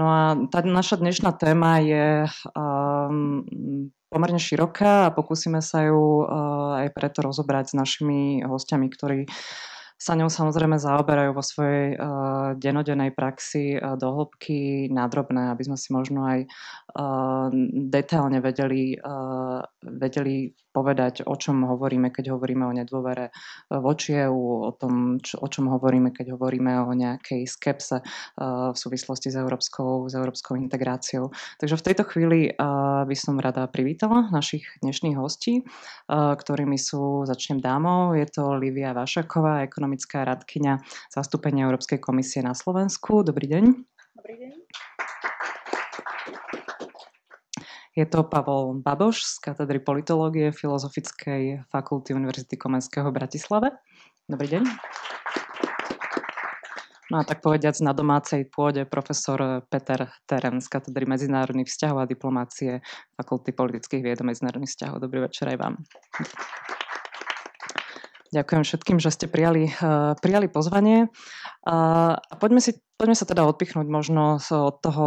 No a tá naša dnešná téma je pomerne široká a pokúsime sa ju aj preto rozobrať s našimi hostiami, ktorí sa ňou samozrejme zaoberajú vo svojej denodennej praxi do hĺbky nadrobné, aby sme si možno aj detailne vedeli povedať, o čom hovoríme, keď hovoríme o nedôvere voči EU, o tom, o čom hovoríme, keď hovoríme o nejakej skepse v súvislosti s európskou integráciou. Takže v tejto chvíli by som rada privítala našich dnešných hostí, ktorými sú, začnem dámou, je to Livia Vašaková, ekonomická radkyňa zastúpenia Európskej komisie na Slovensku. Dobrý deň. Dobrý deň. Je to Pavol Baboš z katedry politológie Filozofickej fakulty Univerzity Komenského v Bratislave. Dobrý deň. No a tak povediac na domácej pôde profesor Peter Terem z katedry medzinárodných vzťahov a diplomácie fakulty politických vied a medzinárodných vzťahov. Dobrý večer aj vám. Ďakujem všetkým, že ste prijali pozvanie. A poďme sa teda odpichnúť možno od toho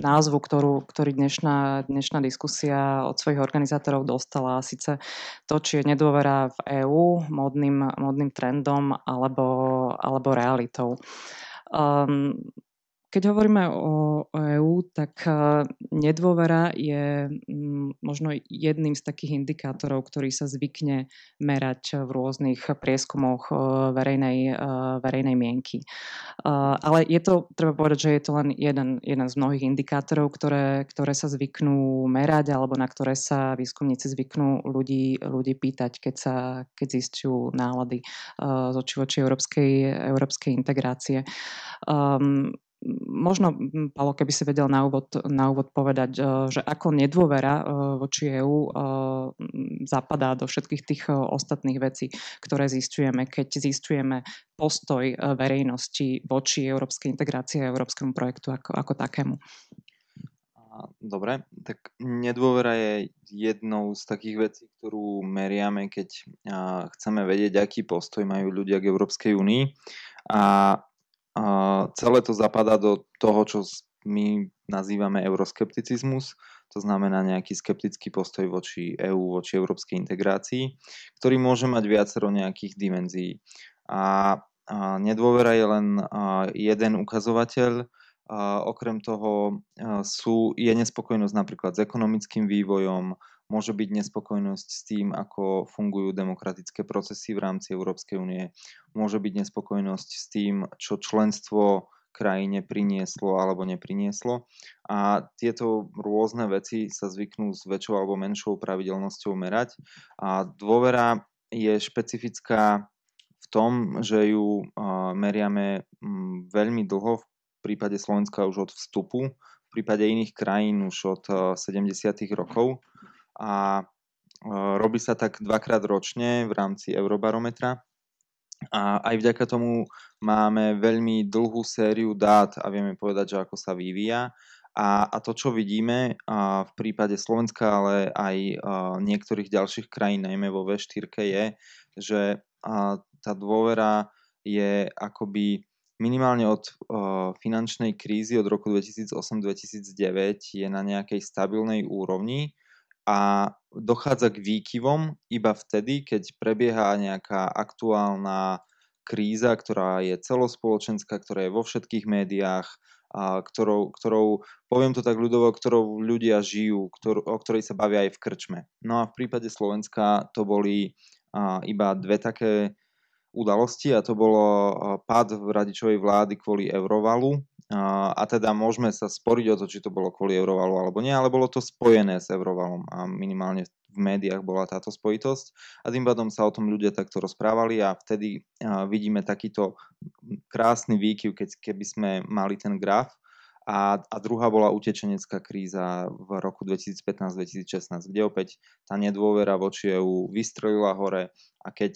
názvu, ktorý dnešná diskusia od svojich organizátorov dostala, a síce to, či je nedôvera v EÚ módnym trendom alebo realitou. Keď hovoríme o EÚ, tak nedôvera je možno jedným z takých indikátorov, ktorý sa zvykne merať v rôznych prieskumoch verejnej mienky. Ale je to, treba povedať, že je to len jeden z mnohých indikátorov, ktoré sa zvyknú merať alebo na ktoré sa výskumníci zvyknú ľudí pýtať, keď zistiu nálady z oči voči európskej integrácie. Možno, Paolo, keby si vedel na úvod povedať, že ako nedôvera voči EU zapadá do všetkých tých ostatných vecí, ktoré zisťujeme, keď zisťujeme postoj verejnosti voči európskej integrácii a európskemu projektu ako takému. Dobre, tak nedôvera je jednou z takých vecí, ktorú meriame, keď chceme vedieť, aký postoj majú ľudia k Európskej únii. A celé to zapadá do toho, čo my nazývame euroskepticizmus, to znamená nejaký skeptický postoj voči EÚ, voči európskej integrácii, ktorý môže mať viacero nejakých dimenzií. A nedôvera je len jeden ukazovateľ. Okrem toho je nespokojnosť napríklad s ekonomickým vývojom, môže byť nespokojnosť s tým, ako fungujú demokratické procesy v rámci Európskej únie, môže byť nespokojnosť s tým, čo členstvo krajine prinieslo alebo neprinieslo. A tieto rôzne veci sa zvyknú s väčšou alebo menšou pravidelnosťou merať. A dôvera je špecifická v tom, že ju meriame veľmi dlho, v prípade Slovenska už od vstupu, v prípade iných krajín už od 70. rokov. A robí sa tak dvakrát ročne v rámci Eurobarometra. A aj vďaka tomu máme veľmi dlhú sériu dát a vieme povedať, že ako sa vyvíja. A to, čo vidíme v prípade Slovenska, ale aj niektorých ďalších krajín, najmä vo V4, je, že tá dôvera je akoby minimálne od finančnej krízy od roku 2008-2009 je na nejakej stabilnej úrovni. A dochádza k výkyvom iba vtedy, keď prebieha nejaká aktuálna kríza, ktorá je celospoločenská, ktorá je vo všetkých médiách, ktorou, poviem to tak ľudovo, ktorou ľudia žijú, o ktorej sa bavia aj v krčme. No a v prípade Slovenska to boli iba dve také udalosti a to bolo pád Radičovej vlády kvôli eurovalu. A teda môžeme sa sporiť o to, či to bolo kvôli eurovalu alebo nie, ale bolo to spojené s eurovalom a minimálne v médiách bola táto spojitosť a tým pádom sa o tom ľudia takto rozprávali a vtedy vidíme takýto krásny výkyv, keby sme mali ten graf. A druhá bola utečenecká kríza v roku 2015-2016, kde opäť tá nedôvera voči EU vystrelila hore a keď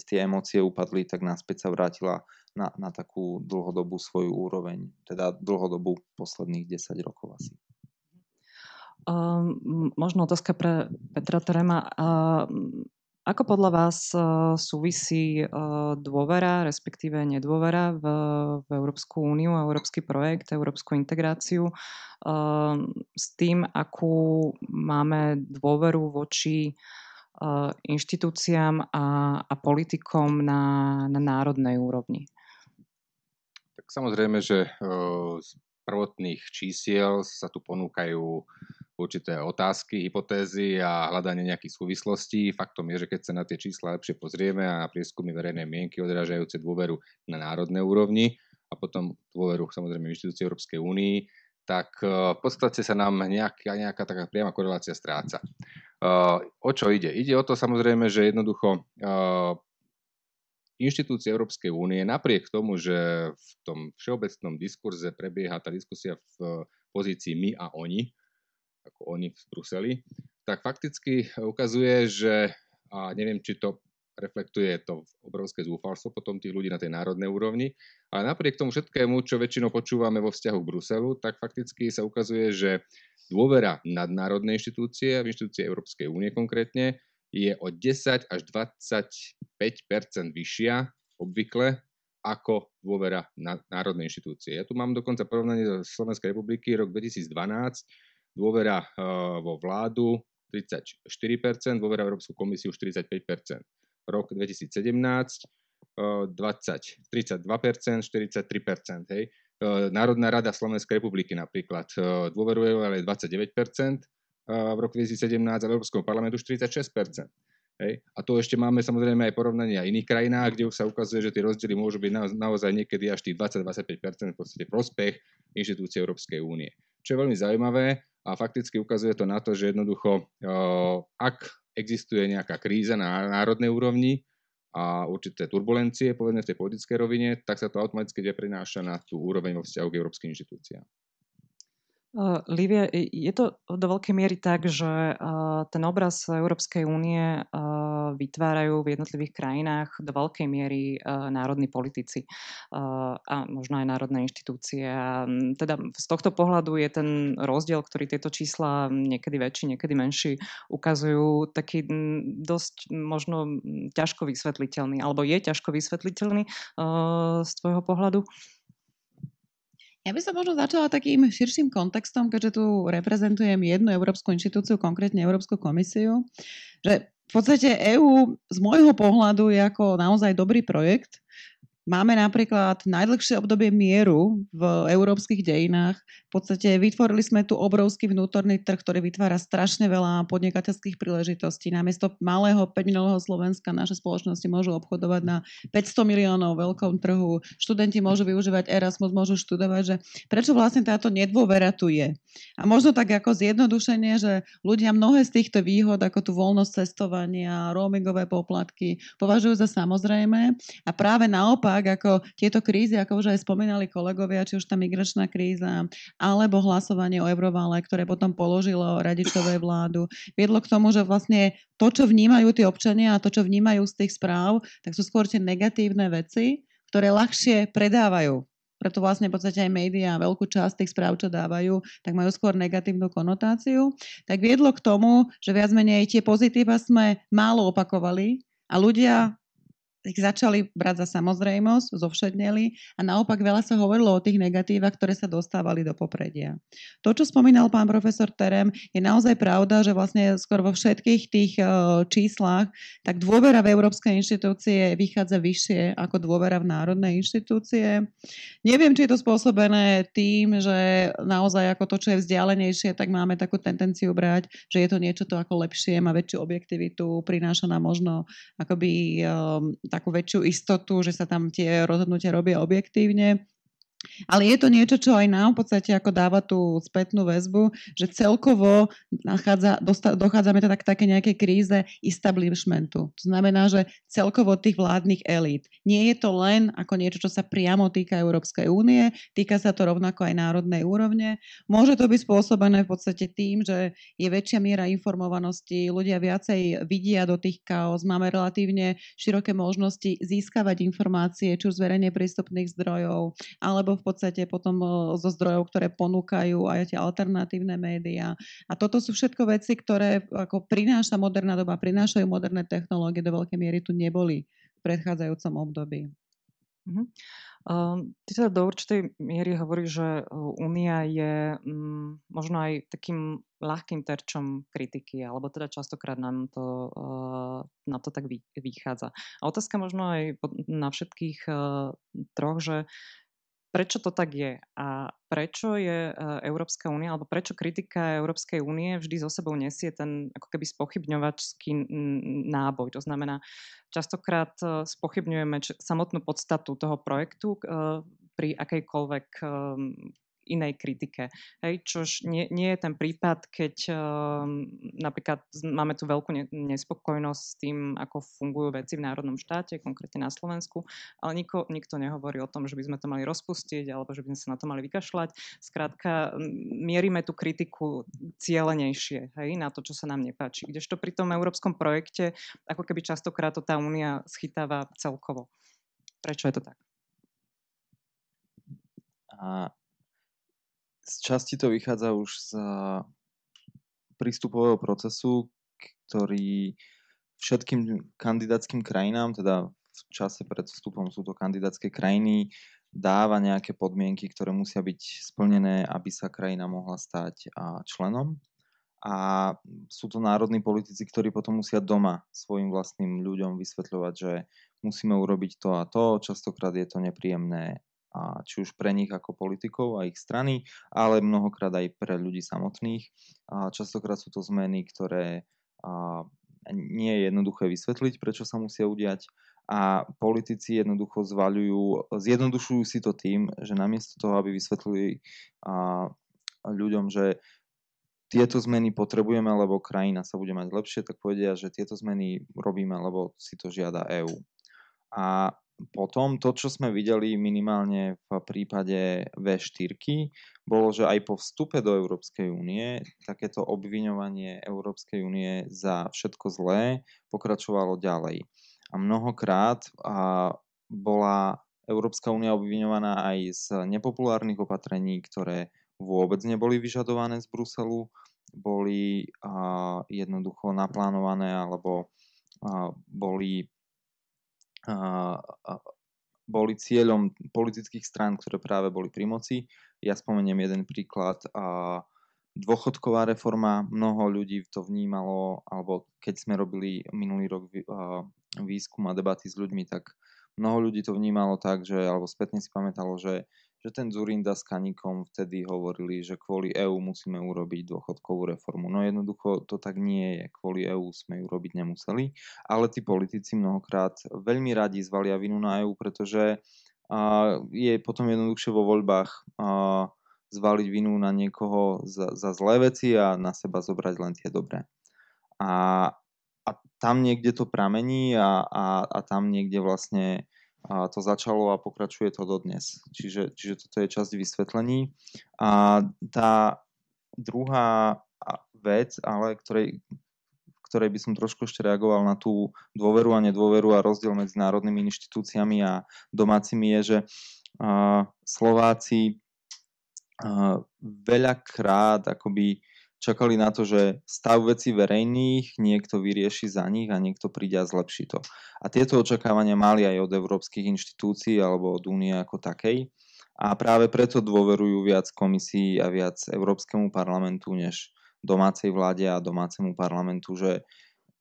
tie emócie upadli, tak naspäť sa vrátila na takú dlhodobú svoju úroveň, teda dlhodobú posledných 10 rokov asi. Možno otázka pre Petra Terema. Ako podľa vás súvisí dôvera, respektíve nedôvera v Európsku úniu a európsky projekt, európsku integráciu s tým, akú máme dôveru voči inštitúciám a politikom na národnej úrovni? Tak samozrejme, že z prvotných čísiel sa tu ponúkajú určité otázky, hypotézy a hľadanie nejakých súvislostí. Faktom je, že keď sa na tie čísla lepšie pozrieme a na prieskumy verejnej mienky odrážajúce dôveru na národnej úrovni a potom dôveru samozrejme v inštitúcii Európskej únii, tak v podstate sa nám nejaká taká priama korelácia stráca. O čo ide? Ide o to samozrejme, že jednoducho inštitúcie Európskej únie napriek tomu, že v tom všeobecnom diskurze prebieha tá diskusia v pozícii my a oni, ako oni v Bruseli, tak fakticky ukazuje, že, a neviem, či to reflektuje to obrovské zúfalstvo potom tých ľudí na tej národnej úrovni, ale napriek tomu všetkému, čo väčšinou počúvame vo vzťahu k Bruselu, tak fakticky sa ukazuje, že dôvera nadnárodnej inštitúcie, v inštitúcie Európskej únie konkrétne, je o 10 až 25% vyššia obvykle ako dôvera národnej inštitúcie. Ja tu mám dokonca porovnanie do Slovenskej republiky, rok 2012, dôvera vo vládu 34%, dôvera v Európsku komisiu 45%. Rok 2017 32%, 43%. Hej. Národná rada Slovenskej republiky napríklad dôveruje ale 29% v roku 2017 a v Európskom parlamentu 46%. Hej. A to ešte máme samozrejme aj porovnania iných krajinách, kde už sa ukazuje, že tie rozdiely môžu byť naozaj niekedy až tých 20-25% v podstate prospech inštitúcie Európskej únie. Čo je veľmi zaujímavé a fakticky ukazuje to na to, že jednoducho, ak existuje nejaká kríza na národnej úrovni a určité turbulencie, povedzme v tej politickej rovine, tak sa to automaticky prenáša na tú úroveň vo vzťahu k európskym inštitúciám. Livia, je to do veľkej miery tak, že ten obraz Európskej únie vytvárajú v jednotlivých krajinách do veľkej miery národní politici a možno aj národné inštitúcie. A teda z tohto pohľadu je ten rozdiel, ktorý tieto čísla niekedy väčší, niekedy menší ukazujú, taký dosť možno ťažko vysvetliteľný, alebo je ťažko vysvetliteľný z tvojho pohľadu? Ja by som možno začala takým širším kontextom, keďže tu reprezentujem jednu európsku inštitúciu, konkrétne Európsku komisiu, že v podstate EÚ z môjho pohľadu je ako naozaj dobrý projekt. Máme napríklad najdlhšie obdobie mieru v európskych dejinách. V podstate vytvorili sme tu obrovský vnútorný trh, ktorý vytvára strašne veľa podnikateľských príležitostí. Namiesto malého 5-miliónového Slovenska naše spoločnosti môžu obchodovať na 500 miliónov veľkom trhu. Študenti môžu využívať Erasmus, môžu študovať, že prečo vlastne táto nedôvera tu je. A možno tak ako zjednodušenie, že ľudia mnohé z týchto výhod, ako tu voľnosť cestovania, roamingové poplatky, považujú za samozrejme a práve naopak, ako tieto krízy, ako už aj spomínali kolegovia, či už tá migračná kríza alebo hlasovanie o eurovale, ktoré potom položilo Radičovej vládu, viedlo k tomu, že vlastne to, čo vnímajú tí občania a to, čo vnímajú z tých správ, tak sú skôr tie negatívne veci, ktoré ľahšie predávajú. Preto vlastne v podstate aj médiá veľkú časť tých správ, čo dávajú, tak majú skôr negatívnu konotáciu. Tak viedlo k tomu, že viac menej tie pozitíva sme málo opakovali a ľudia ich začali brať za samozrejmosť, zovšedneli a naopak veľa sa hovorilo o tých negatívach, ktoré sa dostávali do popredia. To, čo spomínal pán profesor Terem, je naozaj pravda, že vlastne skoro vo všetkých tých číslach tak dôvera v európske inštitúcie vychádza vyššie ako dôvera v národné inštitúcie. Neviem, či je to spôsobené tým, že naozaj ako to, čo je vzdialenejšie, tak máme takú tendenciu brať, že je to niečo to ako lepšie, má väčšiu objektivitu, prináša nám možno akoby takú väčšiu istotu, že sa tam tie rozhodnutia robia objektívne. Ale je to niečo, čo aj nám v podstate ako dáva tú spätnú väzbu, že celkovo dochádzame teda k také nejakej kríze establishmentu. To znamená, že celkovo tých vládnych elít. Nie je to len ako niečo, čo sa priamo týka Európskej únie, týka sa to rovnako aj národnej úrovne. Môže to byť spôsobené v podstate tým, že je väčšia miera informovanosti, ľudia viacej vidia do tých chaos, máme relatívne široké možnosti získavať informácie, či už z verejne prístupných zdrojov, alebo v podstate potom zo zdrojov, ktoré ponúkajú aj tie alternatívne médiá. A toto sú všetko veci, ktoré ako prináša moderná doba, prinášajú moderné technológie, do veľkej miery tu neboli v predchádzajúcom období. Uh-huh. Ty teda do určitej miery hovoríš, že Únia je možno aj takým ľahkým terčom kritiky, alebo teda častokrát nám to, na to tak vychádza. A otázka možno aj na všetkých troch, že prečo to tak je a prečo je Európska únia, alebo prečo kritika Európskej únie vždy so sebou nesie ten ako keby spochybňovačský náboj. To znamená, častokrát spochybňujeme samotnú podstatu toho projektu pri akejkoľvek inej kritike. Hej, čož nie je ten prípad, keď napríklad máme tu veľkú nespokojnosť s tým, ako fungujú veci v národnom štáte, konkrétne na Slovensku, ale nikto nehovorí o tom, že by sme to mali rozpustiť alebo že by sme sa na to mali vykašľať. Skrátka, mierime tú kritiku cielenejšie, hej, na to, čo sa nám nepáči. Kdežto pri tom európskom projekte, ako keby častokrát to tá únia schytáva celkovo. Prečo je to tak? Z časti to vychádza už z prístupového procesu, ktorý všetkým kandidátskym krajinám, teda v čase pred vstupom sú to kandidátske krajiny, dáva nejaké podmienky, ktoré musia byť splnené, aby sa krajina mohla stať členom. A sú to národní politici, ktorí potom musia doma svojim vlastným ľuďom vysvetľovať, že musíme urobiť to a to. Častokrát je to nepríjemné, a či už pre nich ako politikov a ich strany, ale mnohokrát aj pre ľudí samotných. A častokrát sú to zmeny, ktoré nie je jednoduché vysvetliť, prečo sa musia udiať. A politici jednoducho zjednodušujú si to tým, že namiesto toho, aby vysvetlili ľuďom, že tieto zmeny potrebujeme, lebo krajina sa bude mať lepšie, tak povedia, že tieto zmeny robíme, lebo si to žiada EÚ. A potom to, čo sme videli minimálne v prípade V4, bolo, že aj po vstupe do Európskej únie takéto obviňovanie Európskej únie za všetko zlé pokračovalo ďalej. A mnohokrát bola Európska únia obviňovaná aj z nepopulárnych opatrení, ktoré vôbec neboli vyžadované z Bruselu, boli jednoducho naplánované alebo boli cieľom politických strán, ktoré práve boli pri moci. Ja spomeniem jeden príklad. Dôchodková reforma. Mnoho ľudí to vnímalo, alebo keď sme robili minulý rok výskum a debaty s ľuďmi, tak mnoho ľudí to vnímalo tak, že, alebo spätne si pamätalo, že ten Dzurinda s Kanikom vtedy hovorili, že kvôli EÚ musíme urobiť dôchodkovú reformu. No jednoducho to tak nie je. Kvôli EÚ sme ju robiť nemuseli. Ale tí politici mnohokrát veľmi radi zvalia vinu na EÚ, pretože je potom jednoduchšie vo voľbách zvaliť vinu na niekoho za zlé veci a na seba zobrať len tie dobré. A tam niekde to pramení a tam niekde vlastne a to začalo a pokračuje to dodnes. Čiže toto je časť vysvetlení. A tá druhá vec, ale ktorej by som trošku ešte reagoval na tú dôveru a nedôveru a rozdiel medzi národnými inštitúciami a domácimi je, že Slováci veľakrát akoby čakali na to, že stav vecí verejných niekto vyrieši za nich a niekto príde a zlepší to. A tieto očakávania mali aj od európskych inštitúcií alebo od únie ako takej. A práve preto dôverujú viac komisii a viac Európskemu parlamentu než domácej vláde a domácemu parlamentu,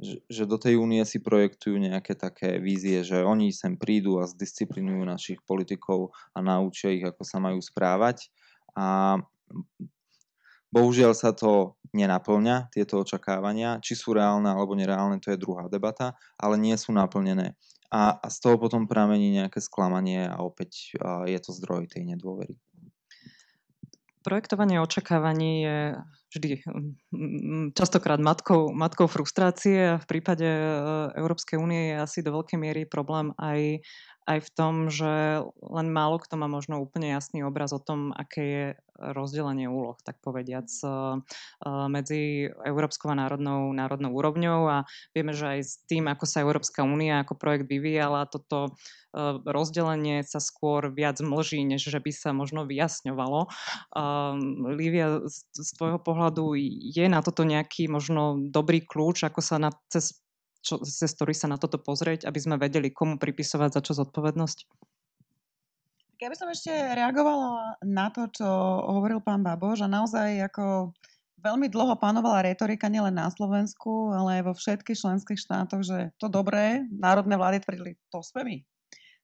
že do tej únie si projektujú nejaké také vízie, že oni sem prídu a zdisciplinujú našich politikov a naučia ich, ako sa majú správať. A bohužiaľ sa to nenaplňa, tieto očakávania, či sú reálne alebo nereálne, to je druhá debata, ale nie sú naplnené. A z toho potom pramení nejaké sklamanie a opäť je to zdroj tej nedôvery. Projektovanie očakávaní je vždy častokrát matkou frustrácie, a v prípade Európskej únie je asi do veľkej miery problém aj v tom, že len málo kto má možno úplne jasný obraz o tom, aké je rozdelenie úloh, tak povediac, medzi európskou a národnou úrovňou, a vieme, že aj s tým, ako sa Európska únia ako projekt vyvíjala, toto rozdelenie sa skôr viac mlží, než že by sa možno vyjasňovalo. Livia, z tvojho pohľadu je na toto nejaký možno dobrý kľúč, ako sa cez ktorý sa na toto pozrieť, aby sme vedeli, komu pripisovať za čo zodpovednosť? Ja by som ešte reagovala na to, čo hovoril pán Baboš, a naozaj ako veľmi dlho panovala retorika nielen na Slovensku, ale aj vo všetkých členských štátoch, že to dobré národné vlády tvrdili, to sme my.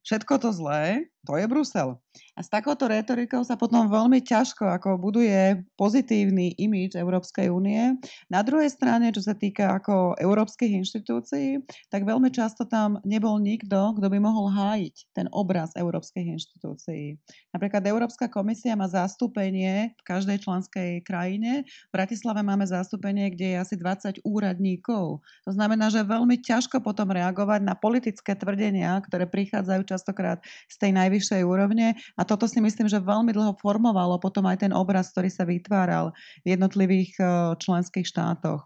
Všetko to zlé, to je Brusel. A s takouto retorikou sa potom veľmi ťažko ako buduje pozitívny imidž Európskej únie. Na druhej strane, čo sa týka ako európskych inštitúcií, tak veľmi často tam nebol nikto, kto by mohol hájiť ten obraz európskych inštitúcií. Napríklad Európska komisia má zastúpenie v každej členskej krajine. V Bratislave máme zastúpenie, kde je asi 20 úradníkov. To znamená, že veľmi ťažko potom reagovať na politické tvrdenia, ktoré prichádzajú častokrát z tej najvyššej úrovne. A toto si myslím, že veľmi dlho formovalo potom aj ten obraz, ktorý sa vytváral v jednotlivých členských štátoch.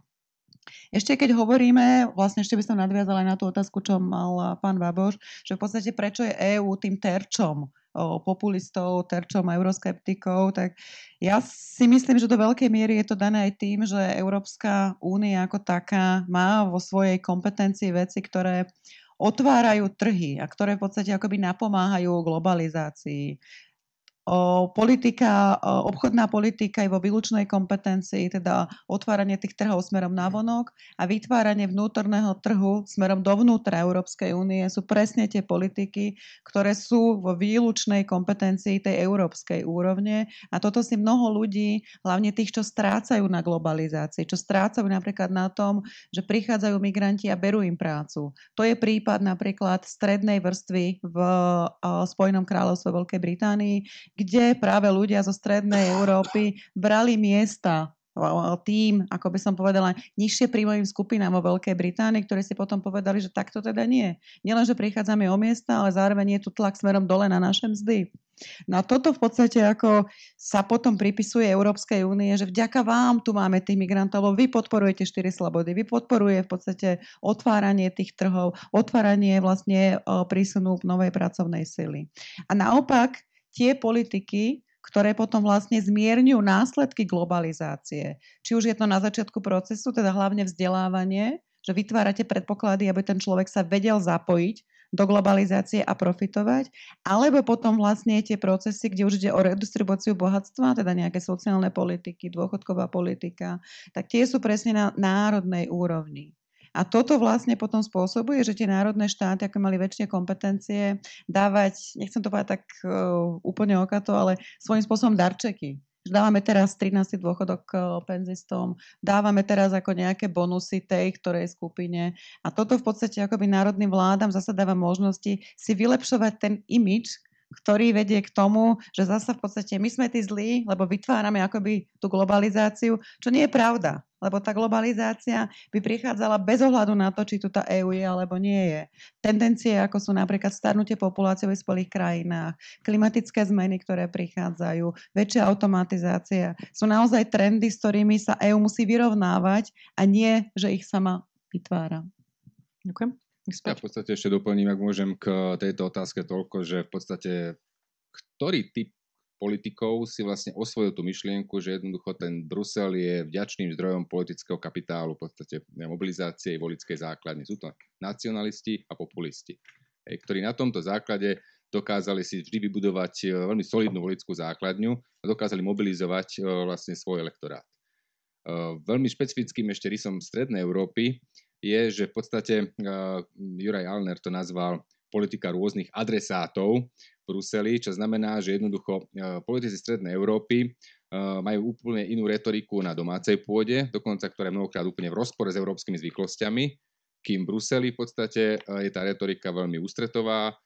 Ešte keď hovoríme, vlastne ešte by som nadviazala aj na tú otázku, čo mal pán Baboš, že v podstate prečo je EÚ tým terčom populistov, terčom euroskeptikov, tak ja si myslím, že do veľkej miery je to dané aj tým, že Európska únia ako taká má vo svojej kompetencii veci, ktoré otvárajú trhy a ktoré v podstate akoby napomáhajú globalizácii. Obchodná politika je vo výlučnej kompetencii, teda otváranie tých trhov smerom navonok a vytváranie vnútorného trhu smerom dovnútra Európskej únie sú presne tie politiky, ktoré sú vo výlučnej kompetencii tej európskej úrovne, a toto si mnoho ľudí, hlavne tých, čo strácajú na globalizácii, čo strácajú napríklad na tom, že prichádzajú migranti a berú im prácu. To je prípad napríklad strednej vrstvy v Spojenom kráľovstve Veľkej Británii, kde práve ľudia zo strednej Európy brali miesta tým, ako by som povedala, nižšie príjmovým skupinám vo Veľkej Británii, ktorí si potom povedali, že takto teda nie. Nielen, že prichádzame o miesta, ale zároveň je tu tlak smerom dole na naše mzdy. No a toto v podstate ako sa potom pripisuje Európskej únie, že vďaka vám tu máme tých migrantov, lebo vy podporujete 4 slobody, vy podporuje v podstate otváranie tých trhov, otváranie vlastne prísunu novej pracovnej sily. A naopak tie politiky, ktoré potom vlastne zmierňujú následky globalizácie. Či už je to na začiatku procesu, teda hlavne vzdelávanie, že vytvárate predpoklady, aby ten človek sa vedel zapojiť do globalizácie a profitovať, alebo potom vlastne tie procesy, kde už ide o redistribúciu bohatstva, teda nejaké sociálne politiky, dôchodková politika, tak tie sú presne na národnej úrovni. A toto vlastne potom spôsobuje, že tie národné štáty, ako mali väčšie kompetencie, dávať, nechcem to povedať tak úplne okato, ale svojím spôsobom darčeky. Dávame teraz 13. dôchodok penzistom, dávame teraz ako nejaké bonusy tej, ktorej skupine. A toto v podstate akoby národným vládam zasa dáva možnosti si vylepšovať ten imidž, ktorý vedie k tomu, že zasa v podstate my sme tí zlí, lebo vytvárame akoby tú globalizáciu, čo nie je pravda. Lebo tá globalizácia by prichádzala bez ohľadu na to, či tu tá EU je alebo nie je. Tendencie, ako sú napríklad starnutie populácie v vyspelých krajinách, klimatické zmeny, ktoré prichádzajú, väčšia automatizácia, sú naozaj trendy, s ktorými sa EU musí vyrovnávať, a nie, že ich sama vytvára. Ďakujem. Ja v podstate ešte doplním, ak môžem, k tejto otázke toľko, že v podstate ktorý typ politikov si vlastne osvojil tú myšlienku, že jednoducho ten Brusel je vďačným zdrojom politického kapitálu, v podstate mobilizácie voličskej základne. Sú to nacionalisti a populisti, ktorí na tomto základe dokázali si vždy vybudovať veľmi solidnú voličskú základňu a dokázali mobilizovať vlastne svoj elektorát. Veľmi špecifickým ešte rysom strednej Európy je, že v podstate Juraj Alner to nazval politika rôznych adresátov v Bruseli, čo znamená, že jednoducho politici strednej Európy majú úplne inú retoriku na domácej pôde, dokonca ktorá je mnohokrát úplne v rozpore s európskymi zvyklosťami, kým v Bruseli v podstate je tá retorika veľmi ústretová,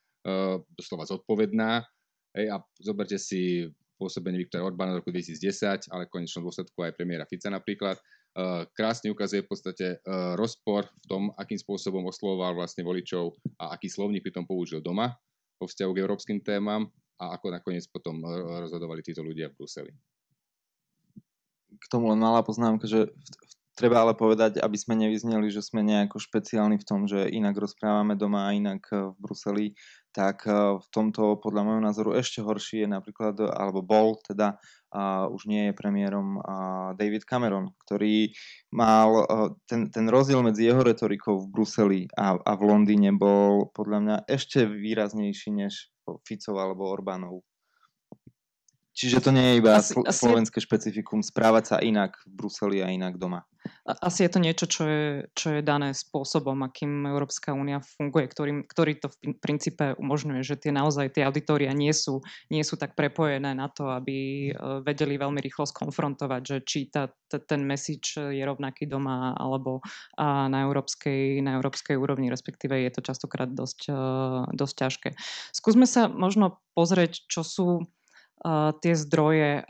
doslova zodpovedná. A zoberte si pôsobenie Viktora Orbána v roku 2010, ale v konečnom dôsledku aj premiéra Fica napríklad, krásne ukazuje v podstate rozpor v tom, akým spôsobom oslovoval vlastne voličov a aký slovník pritom použil doma vo vzťahu k európskym témam a ako nakoniec potom rozhodovali títo ľudia v Bruseli. K tomu len malá poznámka, že treba ale povedať, aby sme nevyzneli, že sme nejako špeciálni v tom, že inak rozprávame doma a inak v Bruseli, tak v tomto podľa môjho názoru ešte horší je napríklad, alebo bol teda, už nie je premiérom David Cameron, ktorý mal, ten rozdiel medzi jeho retorikou v Bruseli a v Londýne bol podľa mňa ešte výraznejší než Ficov alebo Orbánov. Čiže to nie je iba slovenské špecifikum, správať sa inak v Bruseli a inak doma. Asi je to niečo, čo je dané spôsobom, akým Európska únia funguje, ktorý to v princípe umožňuje, že tie auditória nie sú tak prepojené na to, aby vedeli veľmi rýchlo skonfrontovať, že či ten message je rovnaký doma alebo na európskej úrovni, respektíve je to častokrát dosť ťažké. Skúsme sa možno pozrieť, čo sú tie zdroje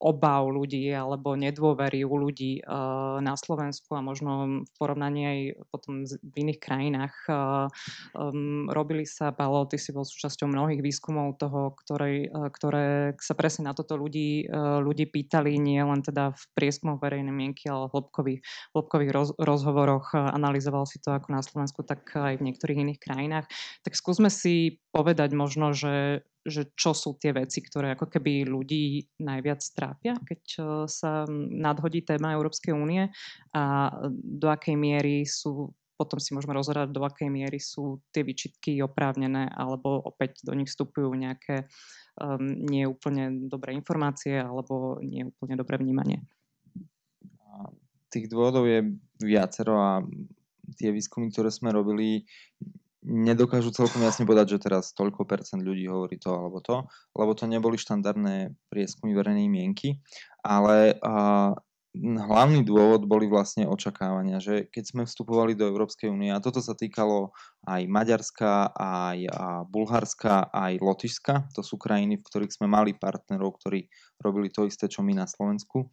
obav ľudí alebo nedôvery u ľudí na Slovensku a možno v porovnaní aj potom v iných krajinách. Robili sa, Pavel, ty si bol súčasťou mnohých výskumov toho, ktoré sa presne na toto ľudí pýtali, nie len teda v prieskumoch verejnej mienky, ale v hĺbkových rozhovoroch. Analyzoval si to ako na Slovensku, tak aj v niektorých iných krajinách. Tak skúsme si povedať možno, že čo sú tie veci, ktoré ako keby ľudí najviac trápia, keď sa nadhodí téma Európskej únie a do akej miery sú, potom si môžeme rozhodať, do akej miery sú tie výčitky oprávnené alebo opäť do nich vstupujú nejaké nie úplne dobré informácie alebo nie úplne dobré vnímanie. Tých dôvodov je viacero a tie výskumy, ktoré sme robili, nedokážu celkom jasne povedať, že teraz toľko percent ľudí hovorí to alebo to, lebo to neboli štandardné prieskumy verejnej mienky, ale hlavný dôvod boli vlastne očakávania, že keď sme vstupovali do Európskej únie, a toto sa týkalo aj Maďarska, aj Bulharska, aj Lotyšska, to sú krajiny, v ktorých sme mali partnerov, ktorí robili to isté, čo my na Slovensku,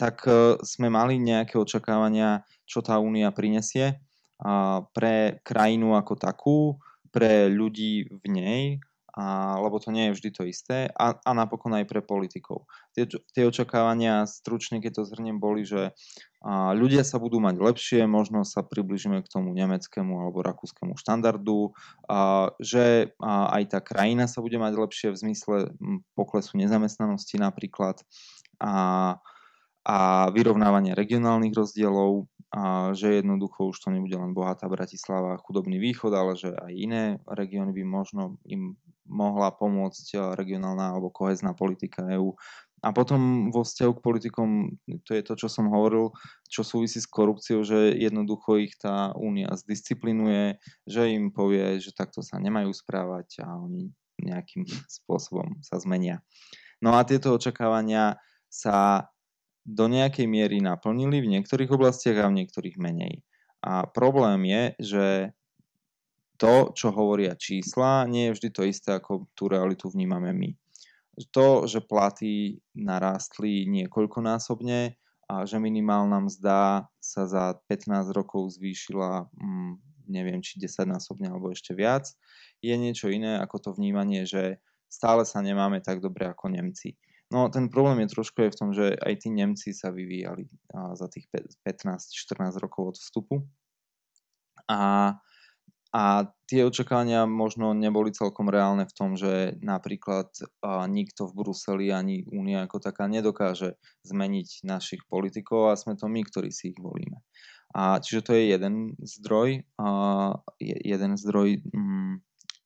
tak sme mali nejaké očakávania, čo tá únia prinesie, pre krajinu ako takú, pre ľudí v nej, lebo to nie je vždy to isté, a napokon aj pre politikov. Tie očakávania, stručne keď to zhrnem, boli, že ľudia sa budú mať lepšie, možno sa približíme k tomu nemeckému alebo rakúskému štandardu, že aj tá krajina sa bude mať lepšie v zmysle poklesu nezamestnanosti napríklad a vyrovnávania regionálnych rozdielov, a že jednoducho už to nebude len bohatá Bratislava a chudobný východ, ale že aj iné regióny by možno im mohla pomôcť regionálna alebo kohezná politika EÚ. A potom vo vzťahu k politikom, to je to, čo som hovoril, čo súvisí s korupciou, že jednoducho ich tá únia zdisciplinuje, že im povie, že takto sa nemajú správať a oni nejakým spôsobom sa zmenia. No a tieto očakávania sa do nejakej miery naplnili v niektorých oblastiach a v niektorých menej. A problém je, že to, čo hovoria čísla, nie je vždy to isté, ako tú realitu vnímame my. To, že platy narástli niekoľkonásobne a že minimálna mzda sa za 15 rokov zvýšila, neviem, či 10-násobne alebo ešte viac, je niečo iné ako to vnímanie, že stále sa nemáme tak dobre ako Nemci. No ten problém je trošku aj v tom, že aj tí Nemci sa vyvíjali za tých 15-14 rokov od vstupu a tie očakávania možno neboli celkom reálne v tom, že napríklad nikto v Bruseli ani Únia ako taká nedokáže zmeniť našich politikov a sme to my, ktorí si ich volíme. A čiže to je jeden zdroj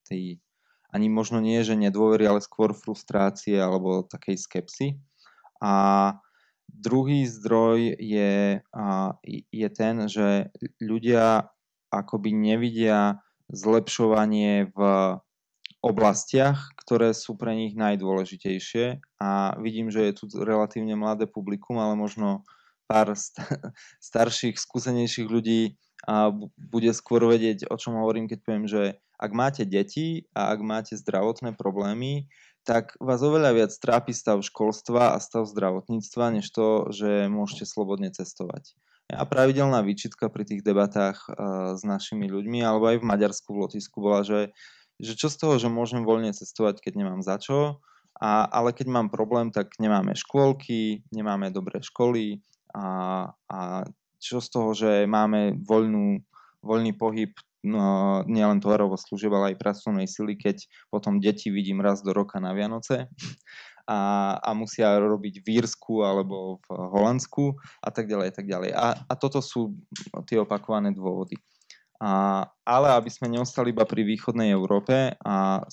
tej ani možno nie, že nedôvery, ale skôr frustrácie alebo takej skepsy. A druhý zdroj je ten, že ľudia akoby nevidia zlepšovanie v oblastiach, ktoré sú pre nich najdôležitejšie. A vidím, že je tu relatívne mladé publikum, ale možno pár starších, skúsenejších ľudí bude skôr vedieť, o čom hovorím, keď poviem, že ak máte deti a ak máte zdravotné problémy, tak vás oveľa viac trápi stav školstva a stav zdravotníctva, než to, že môžete slobodne cestovať. A pravidelná výčitka pri tých debatách s našimi ľuďmi, alebo aj v Maďarsku, v Lotyšsku bola, že čo z toho, že môžem voľne cestovať, keď nemám za čo, ale keď mám problém, tak nemáme škôlky, nemáme dobré školy a čo z toho, že máme voľný pohyb, no, nielen tovarovo služieb, ale aj pracovnej sily, keď potom deti vidím raz do roka na Vianoce a musia robiť v Írsku alebo v Holandsku a tak ďalej a tak ďalej. A toto sú tie opakované dôvody. Ale aby sme neostali iba pri východnej Európe, a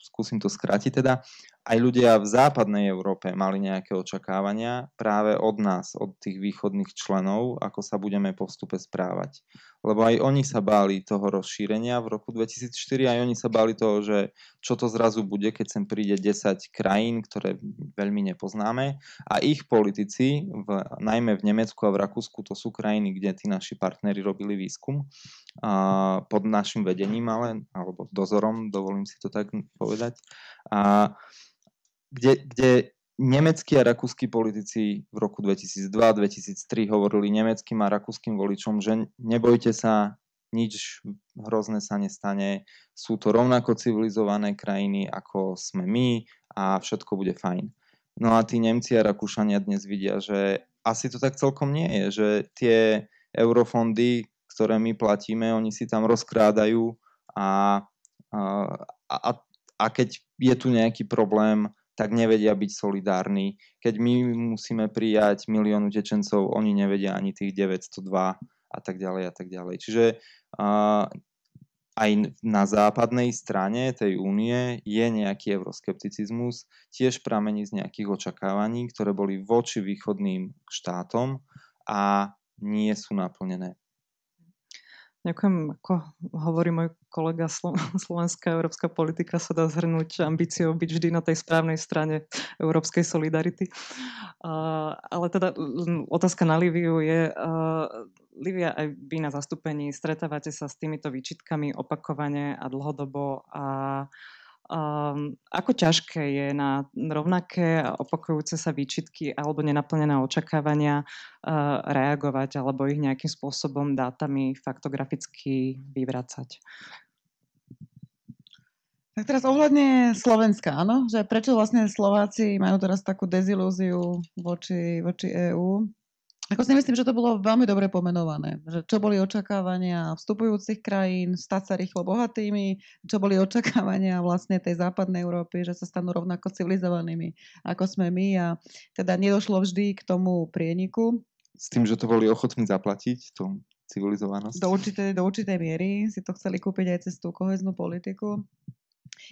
skúsim to skrátiť teda, aj ľudia v západnej Európe mali nejaké očakávania práve od nás, od tých východných členov, ako sa budeme po vstupe správať. Lebo aj oni sa báli toho rozšírenia v roku 2004, aj oni sa báli toho, že čo to zrazu bude, keď sem príde 10 krajín, ktoré veľmi nepoznáme, a ich politici, najmä v Nemecku a v Rakúsku, to sú krajiny, kde tí naši partneri robili výskum pod našim vedením, alebo dozorom, dovolím si to tak povedať, kde nemeckí a rakúski politici v roku 2002-2003 hovorili nemeckým a rakúskym voličom, že nebojte sa, nič hrozné sa nestane, sú to rovnako civilizované krajiny ako sme my a všetko bude fajn. No a tí Nemci a Rakúšania dnes vidia, že asi to tak celkom nie je, že tie eurofondy, ktoré my platíme, oni si tam rozkrádajú a keď je tu nejaký problém, tak nevedia byť solidárni. Keď my musíme prijať 1 milión utečencov, oni nevedia ani tých 902 a tak ďalej a tak ďalej. Čiže aj na západnej strane tej únie je nejaký euroskepticizmus, tiež pramení z nejakých očakávaní, ktoré boli voči východným štátom a nie sú naplnené. Ďakujem. Ako hovorí môj kolega, slovenská európska politika sa dá zhrnúť ambíciou byť vždy na tej správnej strane európskej solidarity. Ale teda otázka na Liviu je, Livia, aj vy na zastúpení stretávate sa s týmito výčitkami opakovane a dlhodobo a ako ťažké je na rovnaké a opakujúce sa výčitky alebo nenaplnené očakávania reagovať alebo ich nejakým spôsobom dátami faktograficky vyvracať? Tak teraz ohľadne Slovenska, áno? Že prečo vlastne Slováci majú teraz takú dezilúziu voči EÚ? Ako si myslím, že to bolo veľmi dobre pomenované. Že čo boli očakávania vstupujúcich krajín, stať sa rýchlo bohatými, čo boli očakávania vlastne tej západnej Európy, že sa stanú rovnako civilizovanými, ako sme my, a teda nedošlo vždy k tomu prieniku. S tým, že to boli ochotní zaplatiť, tú civilizovanosť. Do určitej miery si to chceli kúpiť aj cez tú koheznú politiku.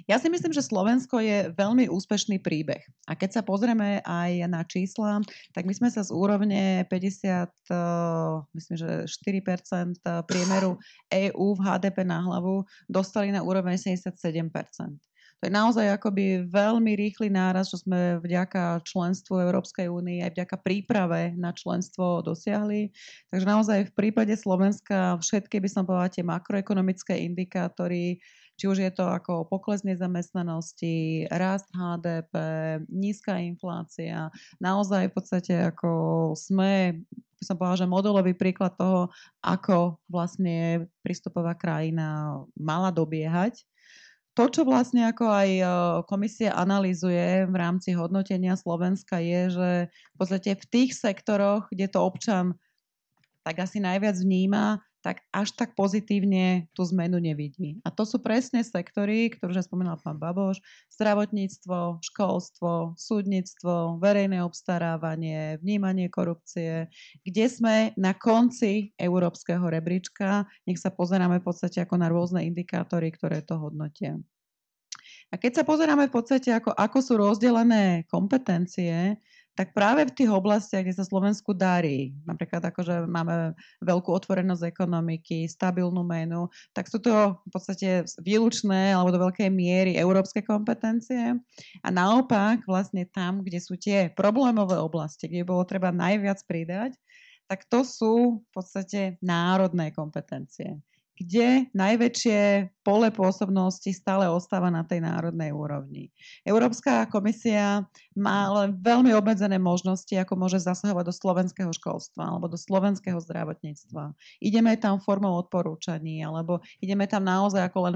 Ja si myslím, že Slovensko je veľmi úspešný príbeh. A keď sa pozrieme aj na čísla, tak my sme sa z úrovne 54% priemeru EÚ v HDP na hlavu dostali na úroveň 77%. To je naozaj akoby veľmi rýchly nárast, čo sme vďaka členstvu Európskej únie aj vďaka príprave na členstvo dosiahli. Takže naozaj v prípade Slovenska všetky, by som povedala, tie makroekonomické indikátory, či už je to ako pokles nezamestnanosti, rast HDP, nízka inflácia, naozaj v podstate ako sme, by som povedala, že modelový príklad toho, ako vlastne prístupová krajina mala dobiehať. To, čo vlastne ako aj komisia analyzuje v rámci hodnotenia Slovenska, je, že v podstate v tých sektoroch, kde to občan tak asi najviac vníma, tak až tak pozitívne tú zmenu nevidí. A to sú presne sektory, ktoré spomínal pán Baboš, zdravotníctvo, školstvo, súdnictvo, verejné obstarávanie, vnímanie korupcie, kde sme na konci európskeho rebríčka, nech sa pozeráme v podstate ako na rôzne indikátory, ktoré to hodnotia. A keď sa pozeráme v podstate ako sú rozdelené kompetencie, tak práve v tých oblastiach, kde sa Slovensku darí, napríklad akože máme veľkú otvorenosť ekonomiky, stabilnú menu, tak sú to v podstate výlučné alebo do veľkej miery európske kompetencie. A naopak vlastne tam, kde sú tie problémové oblasti, kde bolo treba najviac pridať, tak to sú v podstate národné kompetencie. kde najväčšie pole pôsobnosti stále ostáva na tej národnej úrovni. Európska komisia má ale veľmi obmedzené možnosti, ako môže zasahovať do slovenského školstva alebo do slovenského zdravotníctva. Ideme tam formou odporúčaní, alebo ideme tam naozaj ako len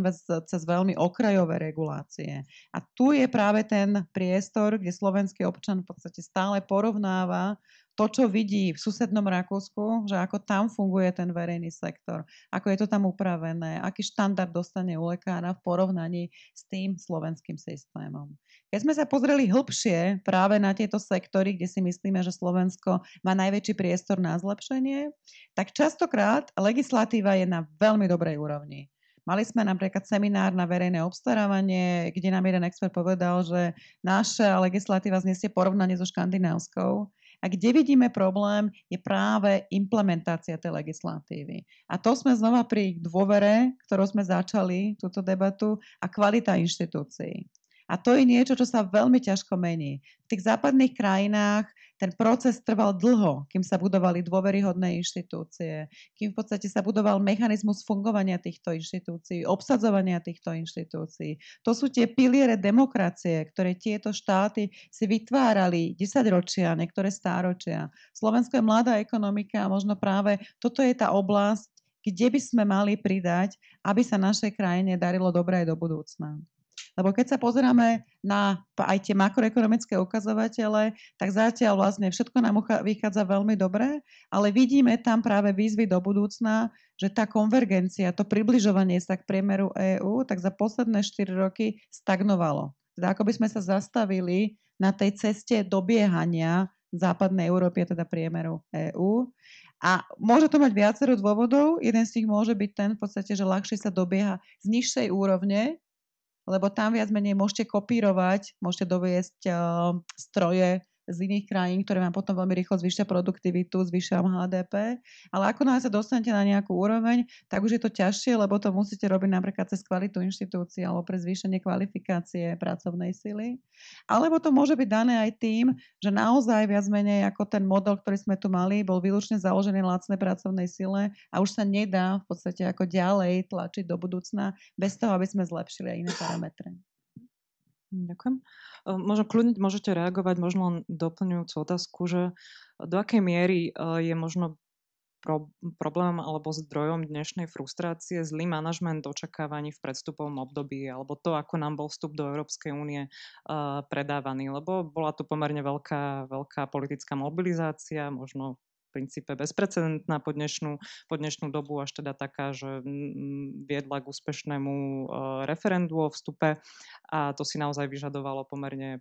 cez veľmi okrajové regulácie. A tu je práve ten priestor, kde slovenský občan v podstate stále porovnáva to, čo vidí v susednom Rakúsku, že ako tam funguje ten verejný sektor, ako je to tam upravené, aký štandard dostane u lekára v porovnaní s tým slovenským systémom. Keď sme sa pozreli hlbšie práve na tieto sektory, kde si myslíme, že Slovensko má najväčší priestor na zlepšenie, tak častokrát legislatíva je na veľmi dobrej úrovni. Mali sme napríklad seminár na verejné obstarávanie, kde nám jeden expert povedal, že naša legislatíva znesie porovnanie so škandinávskou. A kde vidíme problém, je práve implementácia tej legislatívy. A to sme znova pri dôvere, ktorou sme začali túto debatu, a kvalita inštitúcií. A to je niečo, čo sa veľmi ťažko mení. V tých západných krajinách ten proces trval dlho, kým sa budovali dôveryhodné inštitúcie, kým v podstate sa budoval mechanizmus fungovania týchto inštitúcií, obsadzovania týchto inštitúcií. To sú tie piliere demokracie, ktoré tieto štáty si vytvárali 10 ročia, niektoré stáročia. Slovensko je mladá ekonomika a možno práve toto je tá oblasť, kde by sme mali pridať, aby sa našej krajine darilo dobre aj do budúcna. Lebo keď sa pozeráme na aj tie makroekonomické ukazovatele, tak zatiaľ vlastne všetko nám vychádza veľmi dobre, ale vidíme tam práve výzvy do budúcna, že tá konvergencia, to približovanie sa k priemeru EÚ, tak za posledné 4 roky stagnovalo. Teda ako by sme sa zastavili na tej ceste dobiehania západnej Európy, teda priemeru EÚ. A môže to mať viacero dôvodov. Jeden z nich môže byť ten v podstate, že ľahšie sa dobieha z nižšej úrovne, lebo tam viac menej môžete kopírovať, môžete doviesť stroje z iných krajín, ktoré vám potom veľmi rýchlo zvýšia produktivitu, zvýšia HDP. Ale ako náhle sa dostanete na nejakú úroveň, tak už je to ťažšie, lebo to musíte robiť napríklad cez kvalitu inštitúcií alebo pre zvýšenie kvalifikácie pracovnej sily. Alebo to môže byť dané aj tým, že naozaj viac menej ako ten model, ktorý sme tu mali, bol výlučne založený na lacnej pracovnej sile a už sa nedá v podstate ako ďalej tlačiť do budúcna bez toho, aby sme zlepšili aj iné parametre. Ďakujem. Možno kľudniť, môžete reagovať, možno len doplňujúcu otázku, že do akej miery je možno problém alebo zdrojom dnešnej frustrácie zlý manažment očakávaní v predstupovom období alebo to, ako nám bol vstup do Európskej únie predávaný, lebo bola tu pomerne veľká politická mobilizácia, možno v princípe bezprecedentná po dnešnú dobu, až teda taká, že viedla k úspešnému referendu o vstupe a to si naozaj vyžadovalo pomerne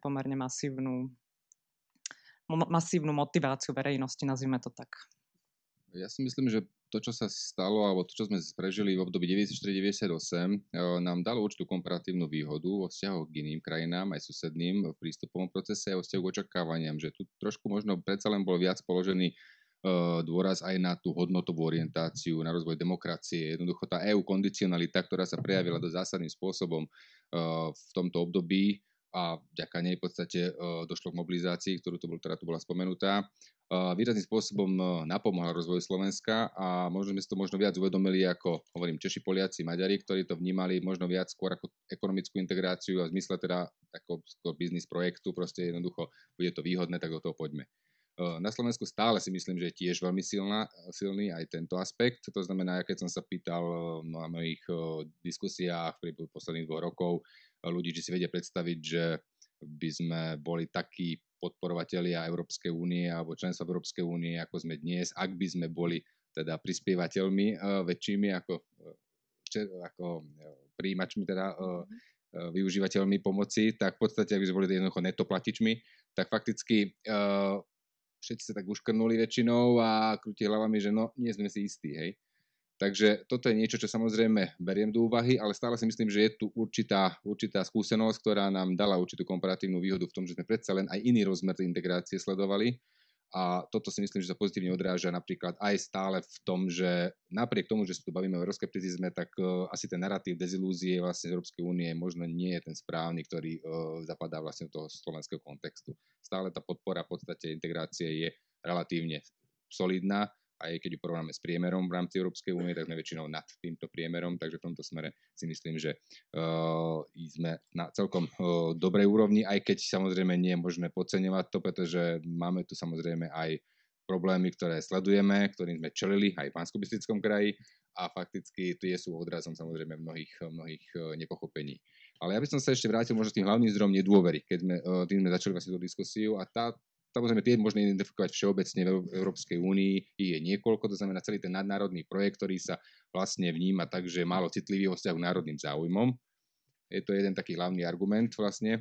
masívnu motiváciu verejnosti, nazvime to tak. Ja si myslím, že to, čo sa stalo alebo to, čo sme prežili v období 94-98, nám dalo určitú komparatívnu výhodu vo vzťahu k iným krajinám, aj susedným v prístupovom procese a vo vzťahu k očakávaniam, že tu trošku možno predsa len bol viac položený dôraz aj na tú hodnotovú orientáciu, na rozvoj demokracie. Jednoducho tá EU kondicionalita, ktorá sa prejavila do zásadným spôsobom v tomto období a vďaka nej v podstate došlo k mobilizácii, ktorá tu bola spomenutá, výrazným spôsobom napomohla rozvoju Slovenska a možno sme si to možno viac uvedomili ako, hovorím, Češi, Poliaci, Maďari, ktorí to vnímali možno viac skôr ako ekonomickú integráciu a v zmysle teda ako biznis projektu, proste jednoducho bude to výhodné, tak do toho poďme. Na Slovensku stále si myslím, že je tiež veľmi silný aj tento aspekt. To znamená, keď som sa pýtal na mojich diskusiách pri posledných 2 rokov ľudí, či si vedia predstaviť, že by sme boli takí podporovatelia Európskej únie alebo členstva Európskej únie, ako sme dnes, ak by sme boli teda prispievateľmi väčšími ako prijímačmi teda využívateľmi pomoci, tak v podstate, ak by sme boli jednoducho netoplatičmi, tak fakticky všetci sa tak uškrnuli väčšinou a krúti hlavami, že no, nie sme si istí, hej. Takže toto je niečo, čo samozrejme beriem do úvahy, ale stále si myslím, že je tu určitá skúsenosť, ktorá nám dala určitú komparatívnu výhodu v tom, že sme predsa len aj iný rozmer integrácie sledovali a toto si myslím, že sa pozitívne odráža napríklad aj stále v tom, že napriek tomu, že sa tu bavíme o euroskepticizme, tak asi ten narratív dezilúzie vlastne Európskej únie možno nie je ten správny, ktorý zapadá vlastne do toho slovenského kontextu. Stále tá podpora v podstate integrácie je relatívne solidná aj keď ju porovnáme s priemerom v rámci Európskej únie, tak sme väčšinou nad týmto priemerom, takže v tomto smere si myslím, že sme na celkom dobrej úrovni, aj keď samozrejme nie je možné podceňovať to, pretože máme tu samozrejme aj problémy, ktoré sledujeme, ktorým sme čelili aj v Banskobystrickom kraji a fakticky tie sú odrazom samozrejme mnohých nepochopení. Ale ja by som sa ešte vrátil možno tým hlavným zdrojom nedôvery, keď sme tým začali vlastne tú diskusiu a tá samozrejme, tie možno identifikovať všeobecne v Európskej únii, je niekoľko, to znamená celý ten nadnárodný projekt, ktorý sa vlastne vníma tak, že je málo citlivý vo vzťahu k národným záujmom. Je to jeden taký hlavný argument vlastne,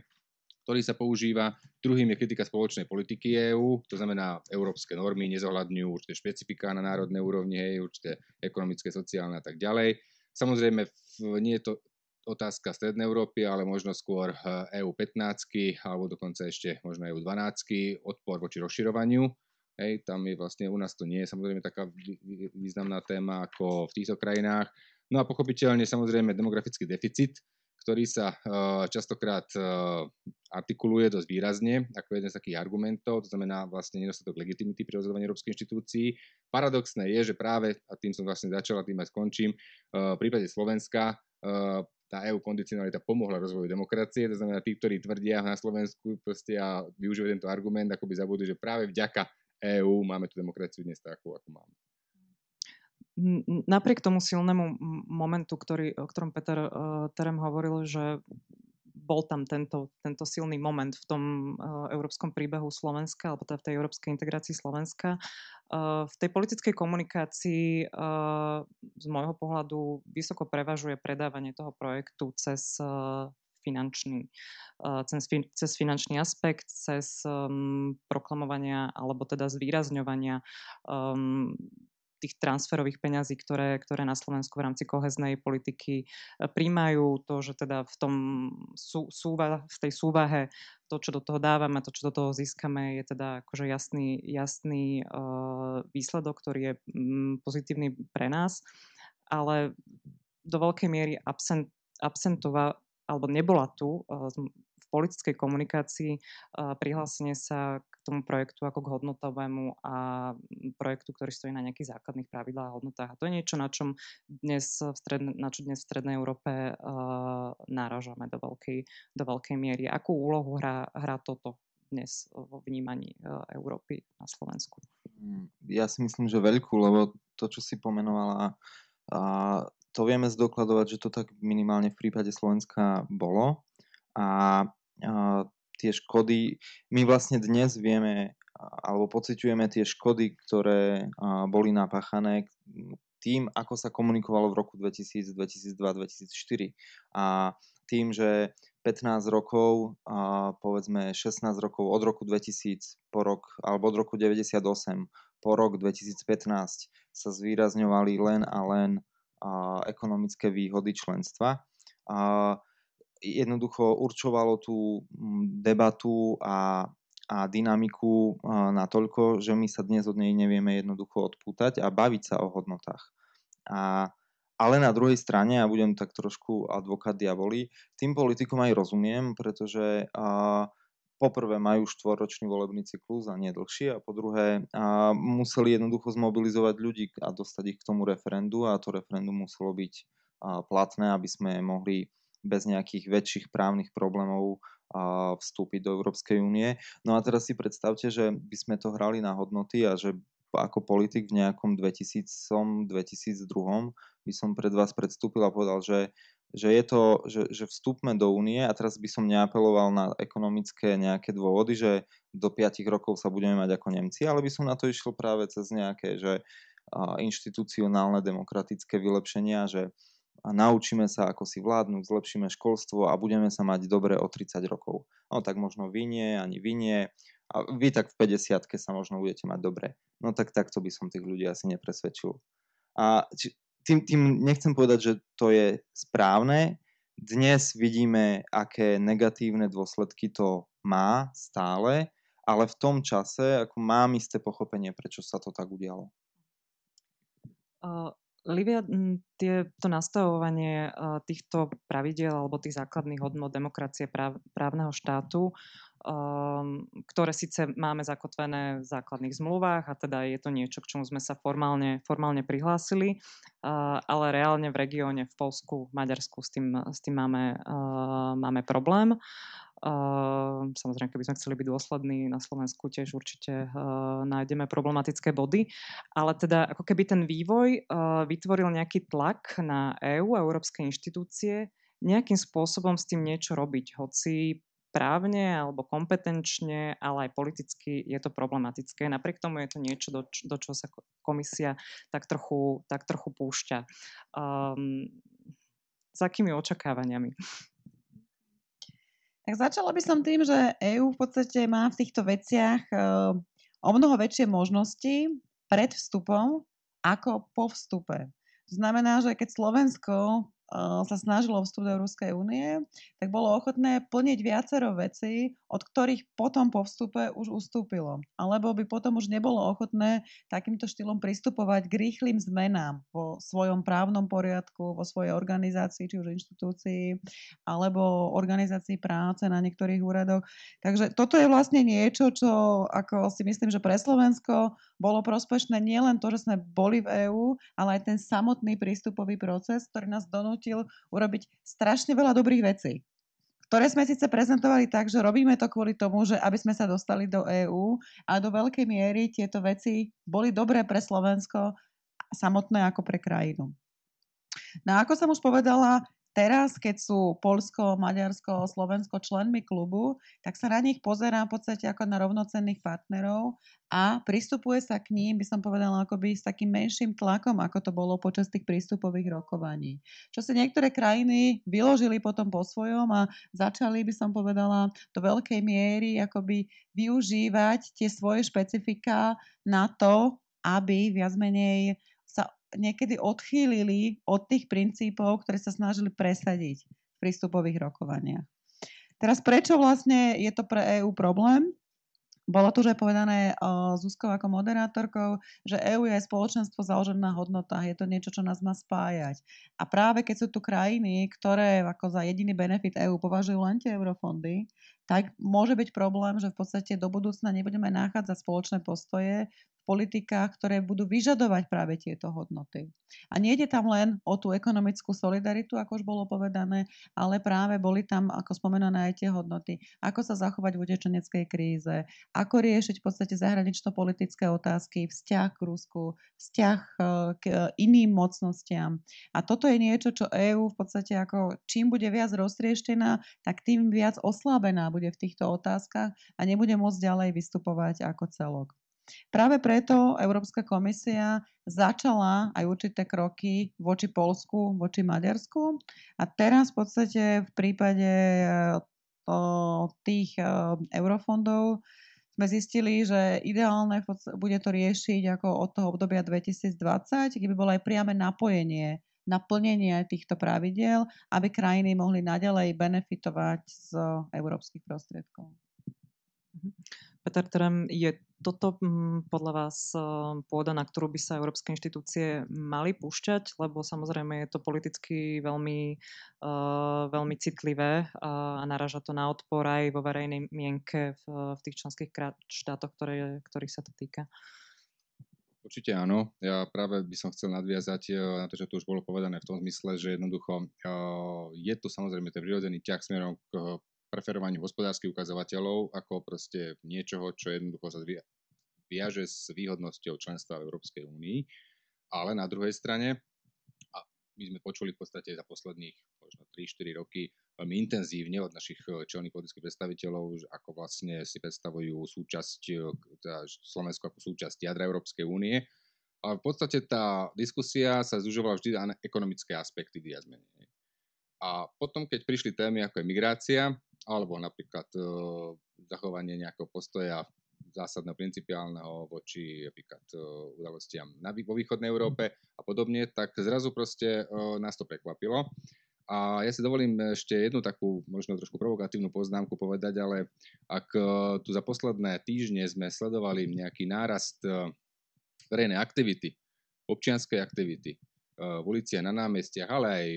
ktorý sa používa. Druhým je kritika spoločnej politiky EÚ, to znamená európske normy nezohľadňujú určité špecifiká na národnej úrovni, určité ekonomické, sociálne a tak ďalej. Samozrejme, nie je to otázka Strednej Európy, ale možno skôr EU 15 alebo dokonca ešte možno EU 12, odpor voči rozširovaniu. Hej, tam je vlastne, u nás to nie je samozrejme taká významná téma ako v týchto krajinách. No a pochopiteľne samozrejme demografický deficit, ktorý sa častokrát artikuluje dosť výrazne ako jeden z takých argumentov, to znamená vlastne nedostatok legitimity pri rozhodovaní európskych inštitúcií. Paradoxné je, že práve, a tým som vlastne začal a tým aj skončím, v prípade Slovenska tá EU kondicionalita pomohla rozvoju demokracie, to znamená tí, ktorí tvrdia na Slovensku proste a využívajú tento argument, akoby zabudli, že práve vďaka EU máme tú demokraciu dnes takú, ako máme. Napriek tomu silnému momentu, o ktorom Peter Terem hovoril, že bol tam tento silný moment v tom európskom príbehu Slovenska, alebo teda v tej európskej integrácii Slovenska. V tej politickej komunikácii z môjho pohľadu vysoko prevažuje predávanie toho projektu cez finančný aspekt, cez proklamovania alebo teda zvýrazňovania tých transferových peňazí, ktoré na Slovensku v rámci koheznej politiky príjmajú, to, že teda v tom súvahe to, čo do toho dávame, to, čo do toho získame, je teda akože jasný výsledok, ktorý je pozitívny pre nás, ale do veľkej miery absentová, alebo nebola tu v politickej komunikácii prihlásenie sa k tomu projektu ako k hodnotovému a projektu, ktorý stojí na nejakých základných pravidlách a hodnotách. A to je niečo, na čo dnes v Strednej Európe náražame do veľkej miery. Akú úlohu hrá toto dnes vo vnímaní Európy na Slovensku? Ja si myslím, že veľkú, lebo to, čo si pomenovala, to vieme zdokladovať, že to tak minimálne v prípade Slovenska bolo a tie škody, my vlastne dnes vieme alebo pociťujeme tie škody, ktoré boli napáchané tým, ako sa komunikovalo v roku 2000, 2002, 2004 a tým, že 15 rokov, povedzme 16 rokov od roku 2000 po rok, alebo od roku 98 po rok 2015 sa zvýrazňovali len a len ekonomické výhody členstva. Jednoducho určovalo tú debatu a dynamiku natoľko, že my sa dnes od nej nevieme jednoducho odpútať a baviť sa o hodnotách. Ale na druhej strane, ja budem tak trošku advokát diabolí, tým politikom aj rozumiem, pretože poprvé majú štvorročný volebný cyklus a nie dlhší a po druhé museli jednoducho zmobilizovať ľudí a dostať ich k tomu referendu a to referendum muselo byť platné, aby sme mohli bez nejakých väčších právnych problémov vstúpiť do Európskej únie. No a teraz si predstavte, že by sme to hrali na hodnoty a že ako politik v nejakom 2000-2002 by som pred vás predstúpil a povedal, že vstúpme do únie a teraz by som neapeloval na ekonomické nejaké dôvody, že do 5 rokov sa budeme mať ako Nemci, ale by som na to išiel práve cez nejaké že inštitucionálne demokratické vylepšenia, že naučíme sa, ako si vládnuť, zlepšíme školstvo a budeme sa mať dobre o 30 rokov. No tak možno vy nie, ani vy nie. A vy tak v 50-ke sa možno budete mať dobre. No tak takto by som tých ľudí asi nepresvedčil. Tým nechcem povedať, že to je správne. Dnes vidíme, aké negatívne dôsledky to má stále, ale v tom čase ako mám isté pochopenie, prečo sa to tak udialo. Livia, to nastavovanie týchto pravidiel alebo tých základných hodnôt demokracie, právneho štátu ktoré síce máme zakotvené v základných zmluvách a teda je to niečo, k čomu sme sa formálne prihlásili, ale reálne v regióne, v Poľsku, v Maďarsku s tým máme problém. Samozrejme, keby sme chceli byť dôslední, na Slovensku tiež určite nájdeme problematické body, ale teda ako keby ten vývoj vytvoril nejaký tlak na EÚ a európske inštitúcie nejakým spôsobom s tým niečo robiť, hoci právne alebo kompetenčne, ale aj politicky je to problematické. Napriek tomu je to niečo, do čoho sa komisia tak trochu púšťa. S akými očakávaniami? Tak začala by som tým, že EÚ v podstate má v týchto veciach o mnoho väčšie možnosti pred vstupom ako po vstupe. To znamená, že keď Slovensko sa snažilo vstup do Európskej únie, tak bolo ochotné plniť viacero vecí, od ktorých potom po vstupe už ustúpilo. Alebo by potom už nebolo ochotné takýmto štýlom pristupovať k rýchlym zmenám vo svojom právnom poriadku, vo svojej organizácii, či už inštitúcii, alebo organizácii práce na niektorých úradoch. Takže toto je vlastne niečo, čo ako si myslím, že pre Slovensko bolo prospešné nielen to, že sme boli v EÚ, ale aj ten samotný prístupový proces, ktorý nás donútil urobiť strašne veľa dobrých vecí, ktoré sme síce prezentovali tak, že robíme to kvôli tomu, že aby sme sa dostali do EÚ, a do veľkej miery tieto veci boli dobré pre Slovensko samotné ako pre krajinu. No ako som už povedala, teraz, keď sú Poľsko, Maďarsko, Slovensko členmi klubu, tak sa na nich pozerá v podstate ako na rovnocenných partnerov a pristupuje sa k ním, by som povedala, akoby s takým menším tlakom, ako to bolo počas tých prístupových rokovaní. Čo si niektoré krajiny vyložili potom po svojom a začali, by som povedala, do veľkej miery akoby využívať tie svoje špecifika na to, aby viac menej sa niekedy odchýlili od tých princípov, ktoré sa snažili presadiť v prístupových rokovaniach. Teraz prečo vlastne je to pre EÚ problém? Bolo tu už aj povedané Zuzkou ako moderátorkou, že EÚ je aj spoločenstvo založené na hodnotách. Je to niečo, čo nás má spájať. A práve keď sú tu krajiny, ktoré ako za jediný benefit EÚ považujú len tie eurofondy, tak môže byť problém, že v podstate do budúcna nebudeme nachádzať spoločné postoje v politikách, ktoré budú vyžadovať práve tieto hodnoty. A nie ide tam len o tú ekonomickú solidaritu, ako už bolo povedané, ale práve boli tam, ako spomenané, aj tie hodnoty. Ako sa zachovať v utečeneckej kríze, ako riešiť v podstate zahranično-politické otázky, vzťah k Rusku, vzťah k iným mocnostiam. A toto je niečo, čo EÚ v podstate ako čím bude viac roztrieštená, tak tým viac oslábená bude v týchto otázkach a nebude môcť ďalej vystupovať ako celok. Práve preto Európska komisia začala aj určité kroky voči Poľsku, voči Maďarsku a teraz v podstate v prípade tých eurofondov sme zistili, že ideálne bude to riešiť ako od toho obdobia 2020, keby bolo aj priame napojenie na plnenie týchto pravidiel, aby krajiny mohli naďalej benefitovať z európskych prostriedkov. Peter Terem, je toto podľa vás pôda, na ktorú by sa európske inštitúcie mali púšťať, lebo samozrejme je to politicky veľmi citlivé a naraža to na odpor aj vo verejnej mienke v tých členských štátoch, ktorých sa to týka? Určite áno. Ja práve by som chcel nadviazať na to, čo tu už bolo povedané v tom zmysle, že jednoducho je to samozrejme ten prirodzený ťah smerom k preferovaniu hospodárskych ukazovateľov ako proste niečoho, čo jednoducho sa viaže s výhodnosťou členstva v Európskej únii. Ale na druhej strane, a my sme počuli v podstate za posledných možno 3-4 roky veľmi intenzívne od našich čelných politických predstaviteľov, ako vlastne si predstavujú teda Slovensko ako súčasť jadra Európskej únie. A v podstate tá diskusia sa zužovala vždy na ekonomické aspekty viac menej. A potom, keď prišli témy ako je migrácia, alebo napríklad zachovanie nejakého postoja zásadného principiálneho voči napríklad udalostiam vo východnej Európe a podobne, tak zrazu proste nás to prekvapilo. A ja si dovolím ešte jednu takú možno trošku provokatívnu poznámku povedať, ale ak tu za posledné týždne sme sledovali nejaký nárast verejnej aktivity, občianskej aktivity v uliciach, na námestiach, ale aj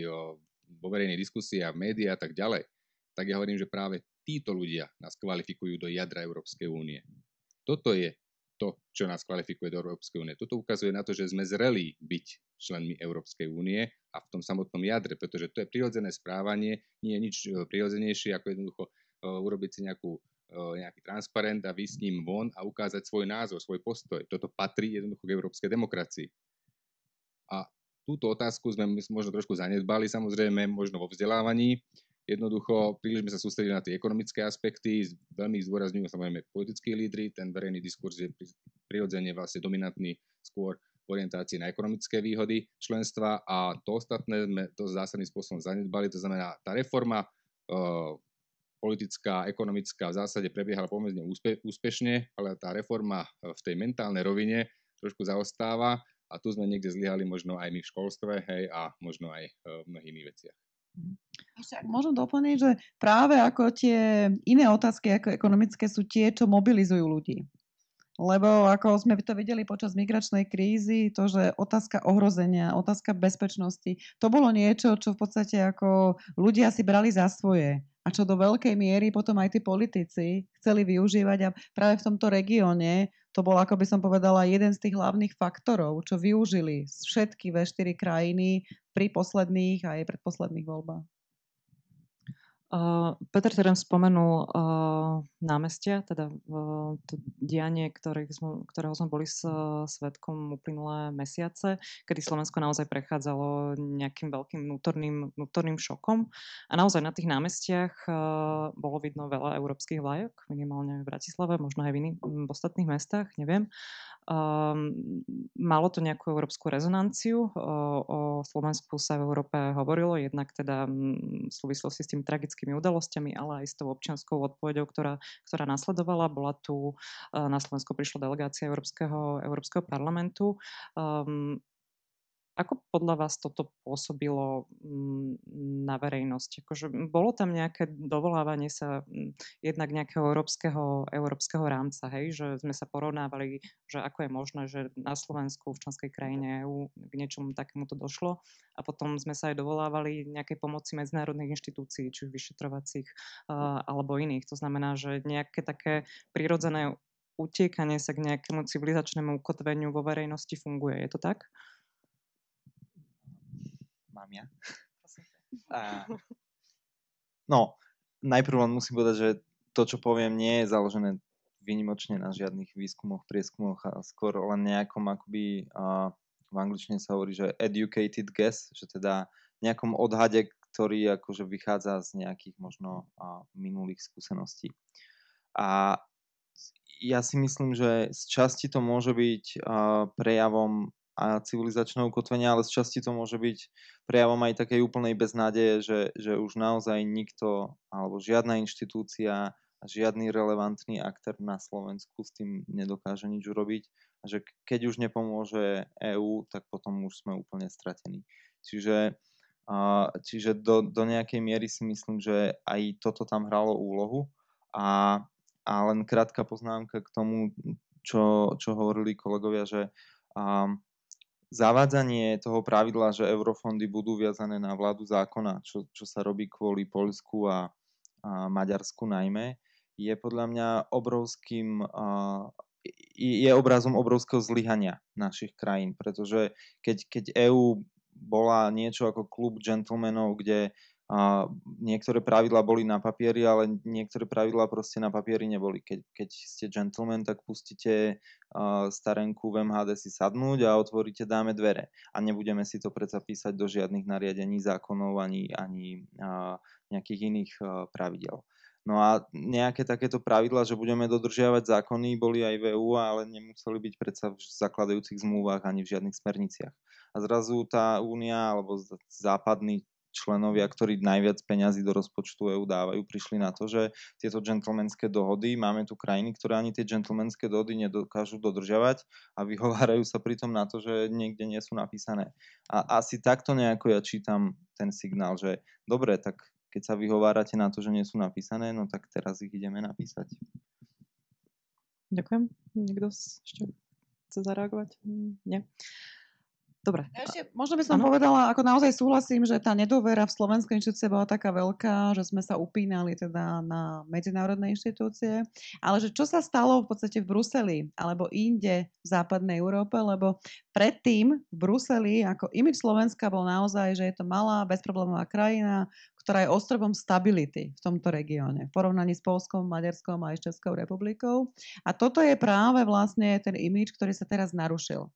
vo verejnej diskusii a v médiách a tak ďalej, tak ja hovorím, že práve títo ľudia nás kvalifikujú do jadra Európskej únie. Toto je to, čo nás kvalifikuje do Európskej únie. Toto ukazuje na to, že sme zrelí byť členmi Európskej únie a v tom samotnom jadre, pretože to je prirodzené správanie, nie je nič prirodzenejšie, ako jednoducho urobiť si nejaký transparent a výjsť s ním von a ukázať svoj názor, svoj postoj. Toto patrí jednoducho k európskej demokracii. A túto otázku sme možno trošku zanedbali, samozrejme, možno vo vzdelávaní. Jednoducho, príliš sme sa sústredili na tie ekonomické aspekty, veľmi zdôrazňujú samozrejme politickí lídri, ten verejný diskurs je prirodzene vlastne dominantný skôr v orientácii na ekonomické výhody členstva a to ostatné sme to zásadným spôsobom zanedbali, to znamená, tá reforma politická, ekonomická v zásade prebiehala pomerne úspešne, ale tá reforma v tej mentálnej rovine trošku zaostáva a tu sme niekde zlyhali možno aj my v školstve, hej, a možno aj v mnohých iných veciach. Ešte ak môžem doplniť, že práve ako tie iné otázky ako ekonomické sú tie, čo mobilizujú ľudí. Lebo ako sme to videli počas migračnej krízy, to, že otázka ohrozenia, otázka bezpečnosti, to bolo niečo, čo v podstate ako ľudia si brali za svoje. A čo do veľkej miery potom aj tí politici chceli využívať a práve v tomto regióne to bol, ako by som povedala, jeden z tých hlavných faktorov, čo využili všetky V4 krajiny pri posledných a aj predposledných voľbách. Peter Terem spomenul námestia, teda to dianie, ktorého sme boli s svedkom uplynulé mesiace, kedy Slovensko naozaj prechádzalo nejakým veľkým vnútorným šokom. A naozaj na tých námestiach bolo vidno veľa európskych vlajok, minimálne v Bratislave, možno aj v ostatných mestách, neviem. Malo to nejakú európsku rezonanciu, o Slovensku sa v Európe hovorilo, jednak teda v súvislosti s tými tragickými udalosťami, ale aj s tou občianskou odpoveďou, ktorá nasledovala. Bola tu, na Slovensko prišla delegácia Európskeho parlamentu. Ako podľa vás toto pôsobilo na verejnosť? Akože bolo tam nejaké dovolávanie sa jednak nejakého európskeho rámca, hej? Že sme sa porovnávali, že ako je možné, že na Slovensku v členskej krajine EU k niečomu takémuto došlo a potom sme sa aj dovolávali nejakej pomoci medzinárodných inštitúcií, či vyšetrovacích alebo iných. To znamená, že nejaké také prirodzené utiekanie sa k nejakému civilizačnému ukotveniu vo verejnosti funguje. Je to tak? Mám ja. No, najprv len musím povedať, že to, čo poviem, nie je založené výnimočne na žiadnych výskumoch, prieskumoch a skôr len nejakom akoby, v angličtine sa hovorí, že educated guess, že teda nejakom odhade, ktorý akože vychádza z nejakých možno minulých skúseností. A ja si myslím, že z časti to môže byť prejavom a civilizačného ukotvenia, ale z časti to môže byť prejavom aj takej úplnej beznádeje, že už naozaj nikto alebo žiadna inštitúcia a žiadny relevantný aktér na Slovensku s tým nedokáže nič urobiť a že keď už nepomôže EÚ, tak potom už sme úplne stratení. Čiže do nejakej miery si myslím, že aj toto tam hralo úlohu a len krátka poznámka k tomu, čo hovorili kolegovia, že zavádzanie toho pravidla, že eurofondy budú viazané na vládu zákona, čo sa robí kvôli Poľsku a Maďarsku najmä, je podľa mňa obrazom obrovského zlyhania našich krajín, pretože keď EÚ bola niečo ako klub gentlemanov, kde niektoré pravidlá boli na papieri, ale niektoré pravidlá proste na papieri neboli. Keď ste gentleman, tak pustíte starenku v MHD si sadnúť a otvoríte dáme dvere. A nebudeme si to predsa písať do žiadnych nariadení, zákonov ani nejakých iných pravidel. No a nejaké takéto pravidlá, že budeme dodržiavať zákony, boli aj v EU, ale nemuseli byť predsa v zakladajúcich zmluvách ani v žiadnych smerniciach. A zrazu tá únia alebo západný členovia, ktorí najviac peňazí do rozpočtu EU dávajú, prišli na to, že tieto gentlemanské dohody, máme tu krajiny, ktoré ani tie gentlemanské dohody nedokážu dodržiavať a vyhovárajú sa pritom na to, že niekde nie sú napísané. A asi takto nejako ja čítam ten signál, že dobre, tak keď sa vyhovárate na to, že nie sú napísané, no tak teraz ich ideme napísať. Ďakujem. Niekto ešte chce zareagovať? Nie. Dobre. Ešte, možno by som povedala, ako naozaj súhlasím, že tá nedôvera v slovenské inštitúcie bola taká veľká, že sme sa upínali teda na medzinárodné inštitúcie, ale že čo sa stalo v podstate v Bruseli alebo inde v západnej Európe, lebo predtým v Bruseli ako imidž Slovenska bol naozaj, že je to malá, bezproblémová krajina, ktorá je ostrovom stability v tomto regióne v porovnaní s Poľskom, Maďarskom a aj Českou republikou. A toto je práve vlastne ten imidž, ktorý sa teraz narušil.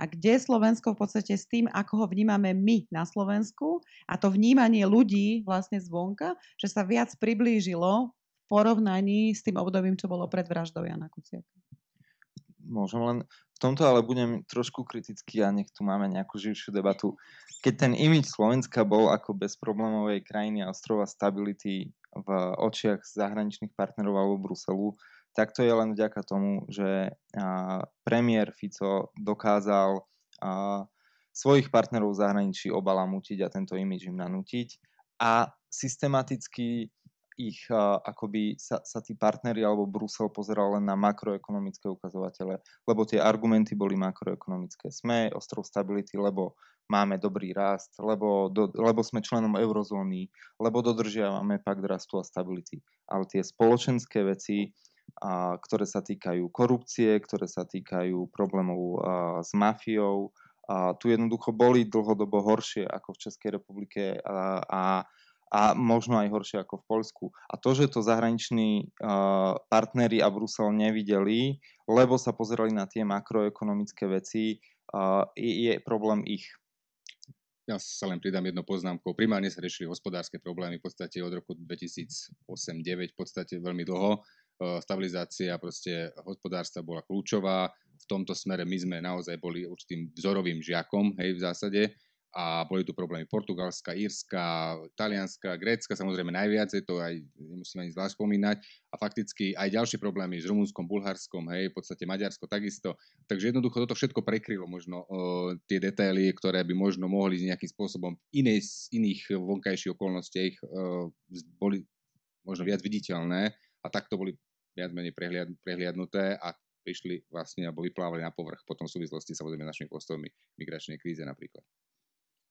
A kde Slovensko v podstate s tým, ako ho vnímame my na Slovensku a to vnímanie ľudí vlastne zvonka, že sa viac priblížilo v porovnaní s tým obdobím, čo bolo pred vraždou Jana Kuciaka. Môžem len v tomto, ale budem trošku kritický a nech tu máme nejakú živšiu debatu. Keď ten imidž Slovenska bol ako bezproblémovej krajiny a ostrova stability v očiach zahraničných partnerov alebo Bruselu, tak to je len vďaka tomu, že premiér Fico dokázal svojich partnerov v zahraničí obalamútiť a tento imidž im nanútiť a systematicky ich akoby sa tí partneri alebo Brusel pozeral len na makroekonomické ukazovatele, lebo tie argumenty boli makroekonomické. Sme ostrov stability, lebo máme dobrý rast, lebo sme členom eurozóny, lebo dodržiavame pakt rastu a stability. Ale tie spoločenské veci, ktoré sa týkajú korupcie, ktoré sa týkajú problémov s mafiou. Tu jednoducho boli dlhodobo horšie ako v Českej republike a možno aj horšie ako v Poľsku. A to, že to zahraniční partneri a Brusel nevideli, lebo sa pozerali na tie makroekonomické veci, je problém ich. Ja sa len pridám jednou poznámkou. Primárne sa riešili hospodárske problémy v podstate od roku 2008-2009, v podstate veľmi dlho. Stabilizácia proste hospodárstva bola kľúčová. V tomto smere my sme naozaj boli určitým vzorovým žiakom, hej, v zásade. A boli tu problémy Portugalska, Írska, Talianska, Grécka, samozrejme najviac, to aj nemusím ani zvlášť spomínať. A fakticky aj ďalšie problémy s Rumunskom, Bulharskom, hej, v podstate Maďarsko takisto. Takže jednoducho toto všetko prekrylo možno tie detaily, ktoré by možno mohli nejakým spôsobom iných vonkajších okolností boli možno viac viditeľné. A takto boli viac menej prehliadnuté a prišli vlastne alebo vyplávali na povrch potom v súvislosti samozrejme našimi postojmi migračnej kríze napríklad.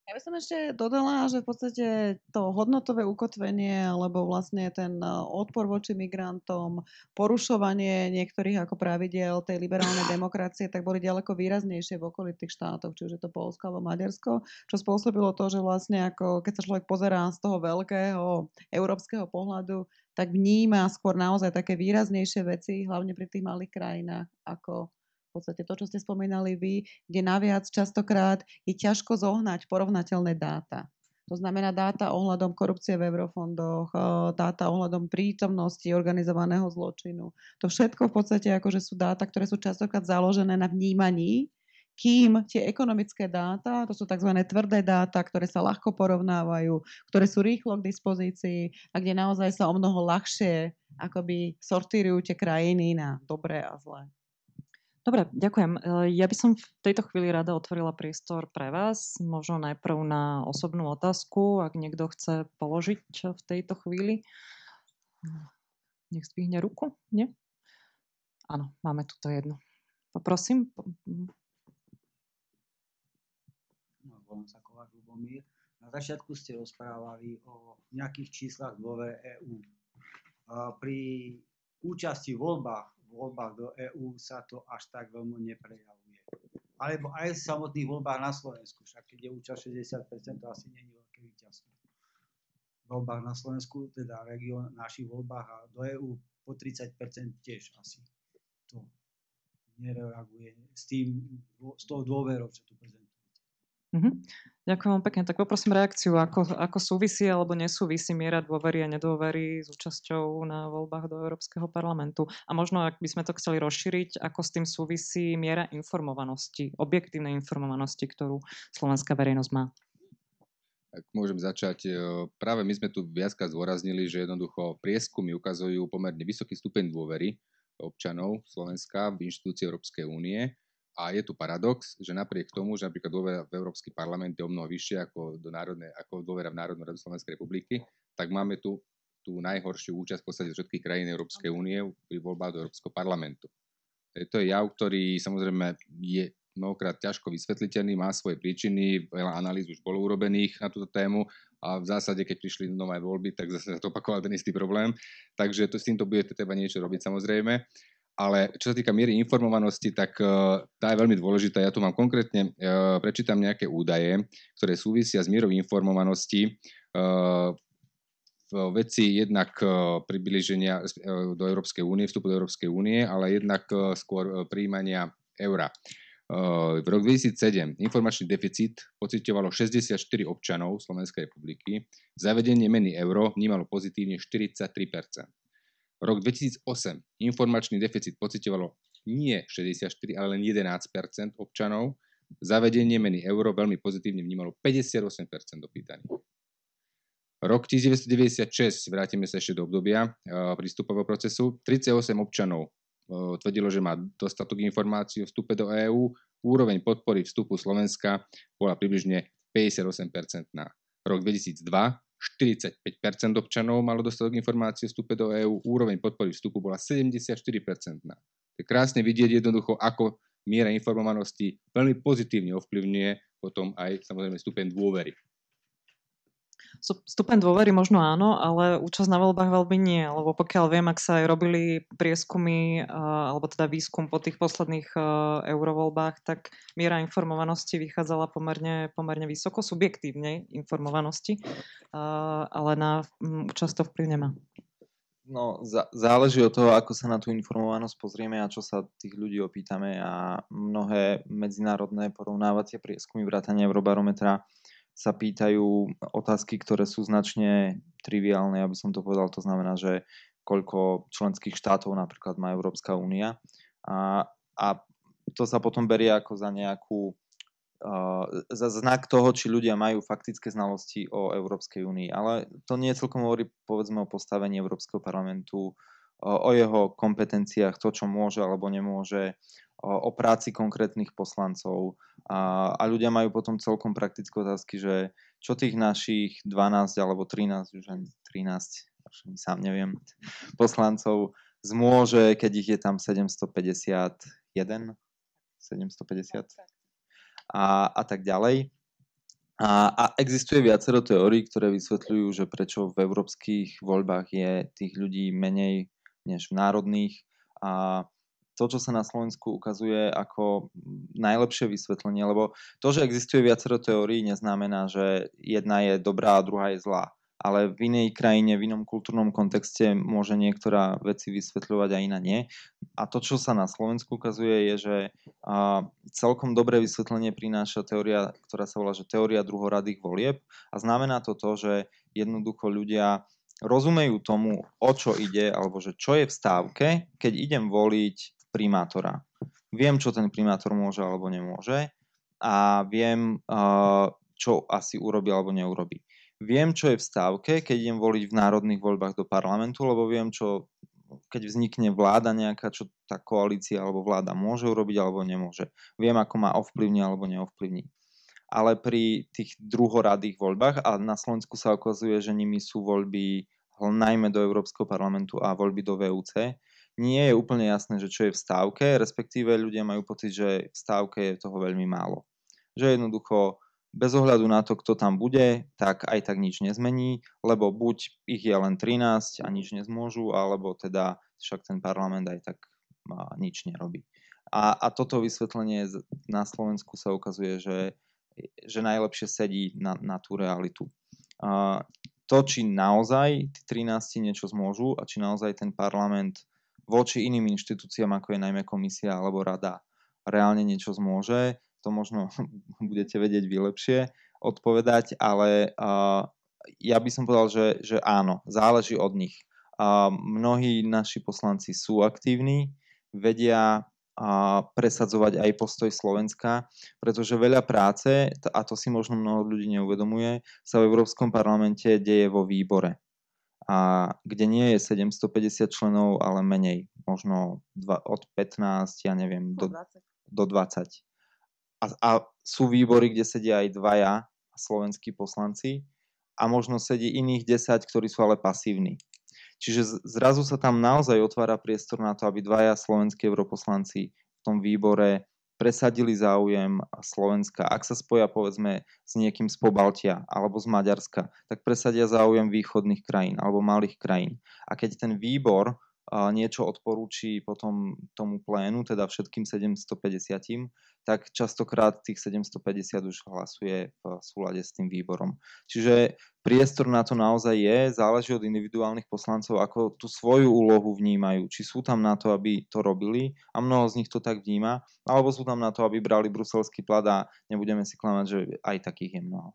Ja by som ešte dodala, že v podstate to hodnotové ukotvenie alebo vlastne ten odpor voči migrantom, porušovanie niektorých ako pravidiel tej liberálnej demokracie, tak boli ďaleko výraznejšie v okolitých štátoch, či už je to Poľsko alebo Maďarsko, čo spôsobilo to, že vlastne ako keď sa človek pozerá z toho veľkého európskeho pohľadu, tak vníma skôr naozaj také výraznejšie veci, hlavne pri tých malých krajinách ako v podstate to, čo ste spomínali vy, kde naviac častokrát je ťažko zohnať porovnateľné dáta. To znamená dáta ohľadom korupcie v eurofondoch, dáta ohľadom prítomnosti organizovaného zločinu. To všetko v podstate akože sú dáta, ktoré sú častokrát založené na vnímaní, kým tie ekonomické dáta, to sú tzv. Tvrdé dáta, ktoré sa ľahko porovnávajú, ktoré sú rýchlo k dispozícii a kde naozaj sa o mnoho ľahšie akoby sortírujú tie krajiny na dobré a zlé. Dobre, ďakujem. Ja by som v tejto chvíli rada otvorila priestor pre vás, možno najprv na osobnú otázku, ak niekto chce položiť v tejto chvíli. Nech zdvihne ruku, nie? Áno, máme tuto jednu. Poprosím. Volám sa Kováč Lubomír. Na začiatku ste rozprávali o nejakých číslach dôvere EÚ. Pri účasti voľbách do EÚ sa to až tak veľmi neprejavuje. Alebo aj v samotných voľbách na Slovensku, však keď je účasť 60%, to asi nie je veľké víťazstvo. V voľbách na Slovensku, teda región našich voľbách a do EÚ po 30% tiež asi to nereaguje s tou dôverou, čo tu prezentuje. Mhm. Ďakujem vám pekne. Tak poprosím reakciu, ako súvisí alebo nesúvisí miera dôvery a nedôvery s účasťou na voľbách do Európskeho parlamentu. A možno, ak by sme to chceli rozšíriť, ako s tým súvisí miera informovanosti, objektívnej informovanosti, ktorú slovenská verejnosť má. Ak môžem začať, práve my sme tu viackrát zdôraznili, že jednoducho prieskumy ukazujú pomerne vysoký stupeň dôvery občanov Slovenska v inštitúcii Európskej únie. A je tu paradox, že napriek tomu, že napríklad dôvera v Európsky parlament je omnoho vyššia ako dôvera v Národnú radu Slovenskej republiky, tak máme tú najhoršiu účasť v podstate všetkých krajín Európskej únie pri voľbách do Európskeho parlamentu. To je jav, ktorý samozrejme je mnohokrát ťažko vysvetliteľný, má svoje príčiny, veľa analýz už bolo urobených na túto tému a v zásade, keď prišli nové voľby, tak zase to opakoval ten istý problém. Takže to, s týmto budete treba niečo robiť samozrejme. Ale čo sa týka miery informovanosti, tak tá je veľmi dôležitá. Ja tu mám konkrétne, prečítam nejaké údaje, ktoré súvisia s mierou informovanosti v veci jednak približenia do Európskej únie, vstupu do Európskej únie, ale jednak skôr prijímania eura. V roku 2007 informačný deficit pociťovalo 64 občanov Slovenskej republiky. Zavedenie meny euro vnímalo pozitívne 43%. Rok 2008 informačný deficit pociťovalo nie 64, ale len 11% občanov. Zavedenie meny euro veľmi pozitívne vnímalo 58% opýtaných. Rok 1996, vrátime sa ešte do obdobia prístupového procesu, 38 občanov tvrdilo, že má dostatok informácií o vstupe do EÚ. Úroveň podpory vstupu Slovenska bola približne 58%. Rok 2002 45% občanov malo dostatok informácií o vstupe do EÚ, úroveň podpory vstupu bola 74%. Je krásne vidieť jednoducho, ako miera informovanosti veľmi pozitívne ovplyvňuje potom aj samozrejme stupeň dôvery. Stupeň dôvery možno áno, ale účasť na voľbách veľmi nie, lebo pokiaľ viem, ak sa aj robili prieskumy, alebo teda výskum po tých posledných eurovoľbách, tak miera informovanosti vychádzala pomerne vysoko, subjektívnej informovanosti, ale na účasť to vplyv nemá. No, záleží od toho, ako sa na tú informovanosť pozrieme a čo sa tých ľudí opýtame a mnohé medzinárodné porovnávacie prieskumy vrátane Eurobarometra sa pýtajú otázky, ktoré sú značne triviálne, aby som to povedal. To znamená, že koľko členských štátov napríklad má Európska únia. A to sa potom berie ako za nejakú za znak toho, či ľudia majú faktické znalosti o Európskej únii. Ale to nie celkom hovorí, povedzme, o postavení Európskeho parlamentu, o jeho kompetenciách, to, čo môže alebo nemôže, o práci konkrétnych poslancov a ľudia majú potom celkom praktické otázky, že čo tých našich 12 alebo 13, už ani 13, sám neviem, poslancov zmôže, keď ich je tam 751, 750 a tak ďalej. A existuje viacero teórií, ktoré vysvetľujú, že prečo v európskych voľbách je tých ľudí menej než v národných a to, čo sa na Slovensku ukazuje ako najlepšie vysvetlenie, lebo to, že existuje viacero teórií, neznamená, že jedna je dobrá a druhá je zlá. Ale v inej krajine, v inom kultúrnom kontexte môže niektorá veci vysvetľovať a iná nie. A to, čo sa na Slovensku ukazuje, je, že celkom dobré vysvetlenie prináša teória, ktorá sa volá, že teória druhoradých volieb. A znamená to to, že jednoducho ľudia rozumejú tomu, o čo ide, alebo že čo je v stávke, keď idem voliť primátora. Viem, čo ten primátor môže alebo nemôže a viem, čo asi urobí alebo neurobí. Viem, čo je v stávke, keď idem voliť v národných voľbách do parlamentu, lebo viem, čo keď vznikne vláda nejaká, čo tá koalícia alebo vláda môže urobiť alebo nemôže. Viem, ako ma ovplyvní alebo neovplyvní. Ale pri tých druhoradých voľbách a na Slovensku sa ukazuje, že nimi sú voľby najmä do Európskeho parlamentu a voľby do VUC, nie je úplne jasné, že čo je v stávke, respektíve ľudia majú pocit, že v stávke je toho veľmi málo. Že jednoducho, bez ohľadu na to, kto tam bude, tak aj tak nič nezmení, lebo buď ich je len 13 a nič nezmôžu, alebo teda však ten parlament aj tak nič nerobí. A toto vysvetlenie na Slovensku sa ukazuje, že najlepšie sedí na tú realitu. To, či naozaj tí 13 niečo zmôžu a či naozaj ten parlament voči iným inštitúciám, ako je najmä komisia alebo rada, reálne niečo zmôže, to možno budete vedieť vy lepšie odpovedať, ale ja by som povedal, že áno, záleží od nich. Mnohí naši poslanci sú aktívni, vedia presadzovať aj postoj Slovenska, pretože veľa práce, a to si možno mnoho ľudí neuvedomuje, sa v Európskom parlamente deje vo výbore. A kde nie je 750 členov, ale menej, možno od 15, ja neviem, do 20. A sú výbory, kde sedia aj dvaja slovenskí poslanci a možno sedí iných 10, ktorí sú ale pasívni. Čiže zrazu sa tam naozaj otvára priestor na to, aby dvaja slovenskí europoslanci v tom výbore presadili záujem Slovenska. Ak sa spoja povedzme s niekým z Pobaltia alebo z Maďarska, tak presadia záujem východných krajín alebo malých krajín. A keď ten výbor niečo odporúči potom tomu plénu, teda všetkým 750, tak častokrát tých 750 už hlasuje v súlade s tým výborom. Čiže priestor na to naozaj je, záleží od individuálnych poslancov, ako tú svoju úlohu vnímajú. Či sú tam na to, aby to robili, a mnoho z nich to tak vníma, alebo sú tam na to, aby brali bruselský plat a nebudeme si klamať, že aj takých je mnoho.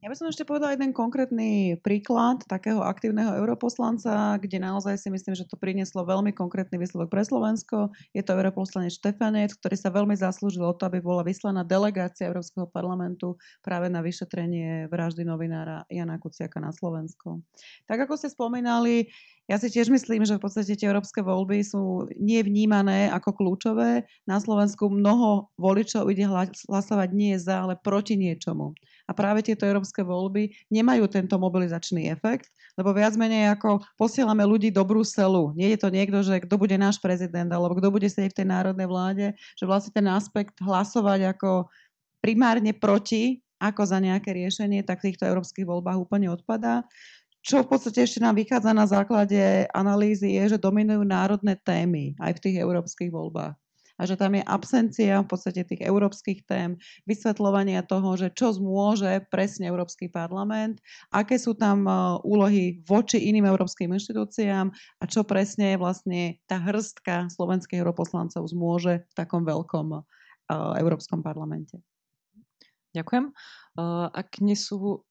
Ja by som ešte povedala jeden konkrétny príklad takého aktívneho europoslanca, kde naozaj si myslím, že to prinieslo veľmi konkrétny výsledok pre Slovensko. Je to europoslanec Štefanec, ktorý sa veľmi zaslúžil o to, aby bola vyslaná delegácia Európskeho parlamentu práve na vyšetrenie vraždy novinára Jana Kuciaka na Slovensku. Tak ako ste spomínali, ja si tiež myslím, že v podstate tie európske voľby sú nevnímané ako kľúčové. Na Slovensku mnoho voličov ide hlasovať nie za, ale proti niečomu. A práve tieto európske voľby nemajú tento mobilizačný efekt, lebo viac menej ako posielame ľudí do Bruselu. Nie je to niekto, že kto bude náš prezident alebo kto bude sedieť v tej národnej vláde, že vlastne ten aspekt hlasovať ako primárne proti, ako za nejaké riešenie, tak v týchto európskych voľbách úplne odpadá. Čo v podstate ešte nám vychádza na základe analýzy je, že dominujú národné témy aj v tých európskych voľbách. A že tam je absencia v podstate tých európskych tém, vysvetľovania toho, že čo zmôže presne Európsky parlament, aké sú tam úlohy voči iným európskym inštitúciám a čo presne vlastne tá hŕstka slovenských europoslancov zmôže v takom veľkom Európskom parlamente. Ďakujem. Ak nie sú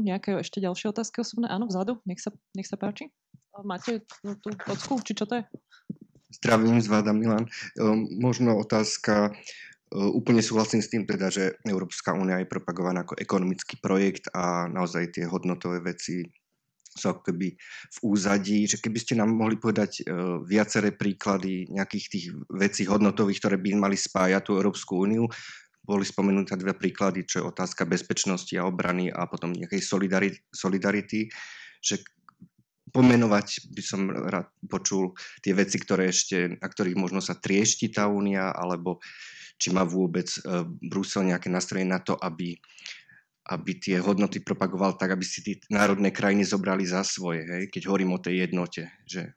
nejaké ešte ďalšie otázky osobné? Áno, vzadu, nech sa páči. Máte tú kocku, či čo to je? Zdravím, zváda Milan. Možno otázka, úplne súhlasím s tým teda, že Európska únia je propagovaná ako ekonomický projekt a naozaj tie hodnotové veci sú ako keby v úzadí, že keby ste nám mohli povedať viaceré príklady nejakých tých vecí hodnotových, ktoré by mali spájať tú Európsku úniu. Boli spomenuté dva príklady, čo je otázka bezpečnosti a obrany a potom nejakej solidarity, že pomenovať by som rád počul tie veci, ktoré ešte, na ktorých možno sa triešti tá únia, alebo či má vôbec Brusel nejaké nástroje na to, aby tie hodnoty propagoval tak, aby si tie národné krajiny zobrali za svoje, hej? Keď hovorím o tej jednote, že...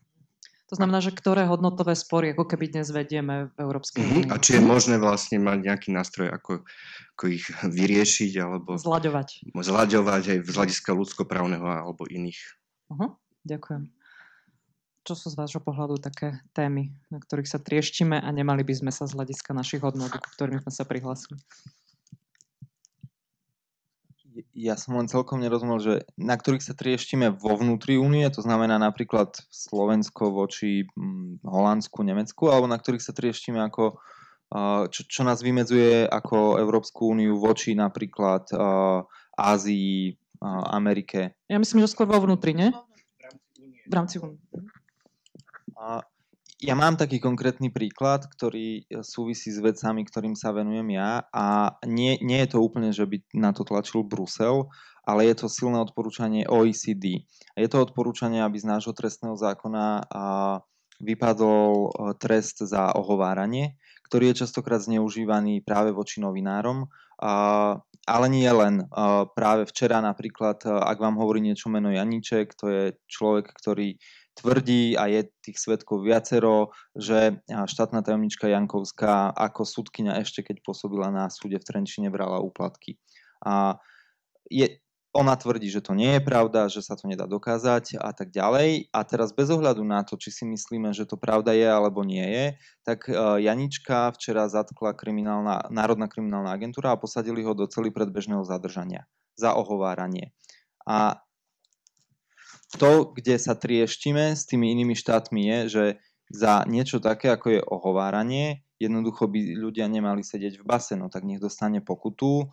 To znamená, že ktoré hodnotové spory ako keby dnes vedieme v Európskej únii. A či je možné vlastne mať nejaký nástroj, ako ich vyriešiť alebo... Zlaďovať aj z hľadiska ľudskoprávneho alebo iných. Aha, ďakujem. Čo sú z vášho pohľadu také témy, na ktorých sa trieštime a nemali by sme sa z hľadiska našich hodnot, ktorými sme sa prihlásili? Ja som len celkom nerozumel, že na ktorých sa trieštime vo vnútri únie, to znamená napríklad Slovensko voči Holandsku, Nemecku, alebo na ktorých sa trieštime ako, čo nás vymedzuje ako Európsku úniu voči napríklad Ázii, Amerike. Ja myslím, že skôr vo vnútri, nie? V rámci únie. Ja mám taký konkrétny príklad, ktorý súvisí s vecami, ktorým sa venujem ja, a nie je to úplne, že by na to tlačil Brusel, ale je to silné odporúčanie OECD. Je to odporúčanie, aby z nášho trestného zákona vypadol trest za ohováranie, ktorý je častokrát zneužívaný práve voči novinárom. Ale nie len. Práve včera napríklad, ak vám hovorí niečo meno Janíček, to je človek, ktorý tvrdí, a je tých svedkov viacero, že štátna tajomnička Jankovská ako sudkyňa ešte keď pôsobila na súde v Trenčine brala úplatky. A ona tvrdí, že to nie je pravda, že sa to nedá dokázať a tak ďalej. A teraz bez ohľadu na to, či si myslíme, že to pravda je alebo nie je, tak Janička včera zatkla Národná kriminálna agentúra a posadili ho do celý predbežného zadržania za ohováranie. A to, kde sa trieštime s tými inými štátmi je, že za niečo také, ako je ohováranie, jednoducho by ľudia nemali sedieť v base, no tak nech dostane pokutu,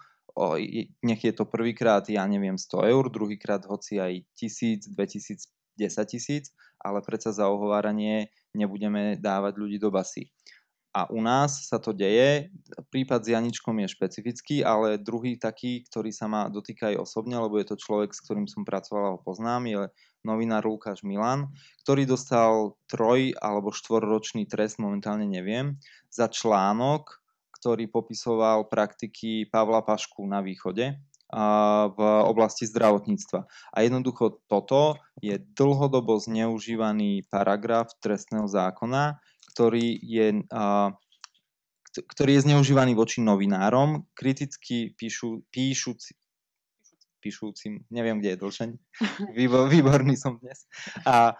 nech je to prvýkrát, ja neviem, 100 eur, druhýkrát hoci aj 1000, 2000, 10 000, ale predsa za ohováranie nebudeme dávať ľudí do basy. A u nás sa to deje. Prípad s Janičkom je špecifický, ale druhý taký, ktorý sa ma dotýka aj osobne, lebo je to človek, s ktorým som pracoval a ho poznám, je novinár Lukáš Milan, ktorý dostal 3- alebo 4-ročný trest, momentálne neviem, za článok, ktorý popisoval praktiky Pavla Pašku na východe v oblasti zdravotníctva. A jednoducho toto je dlhodobo zneužívaný paragraf trestného zákona, ktorý je zneužívaný voči novinárom, kriticky píšucim, neviem, kde je dlženie, výborný som dnes, a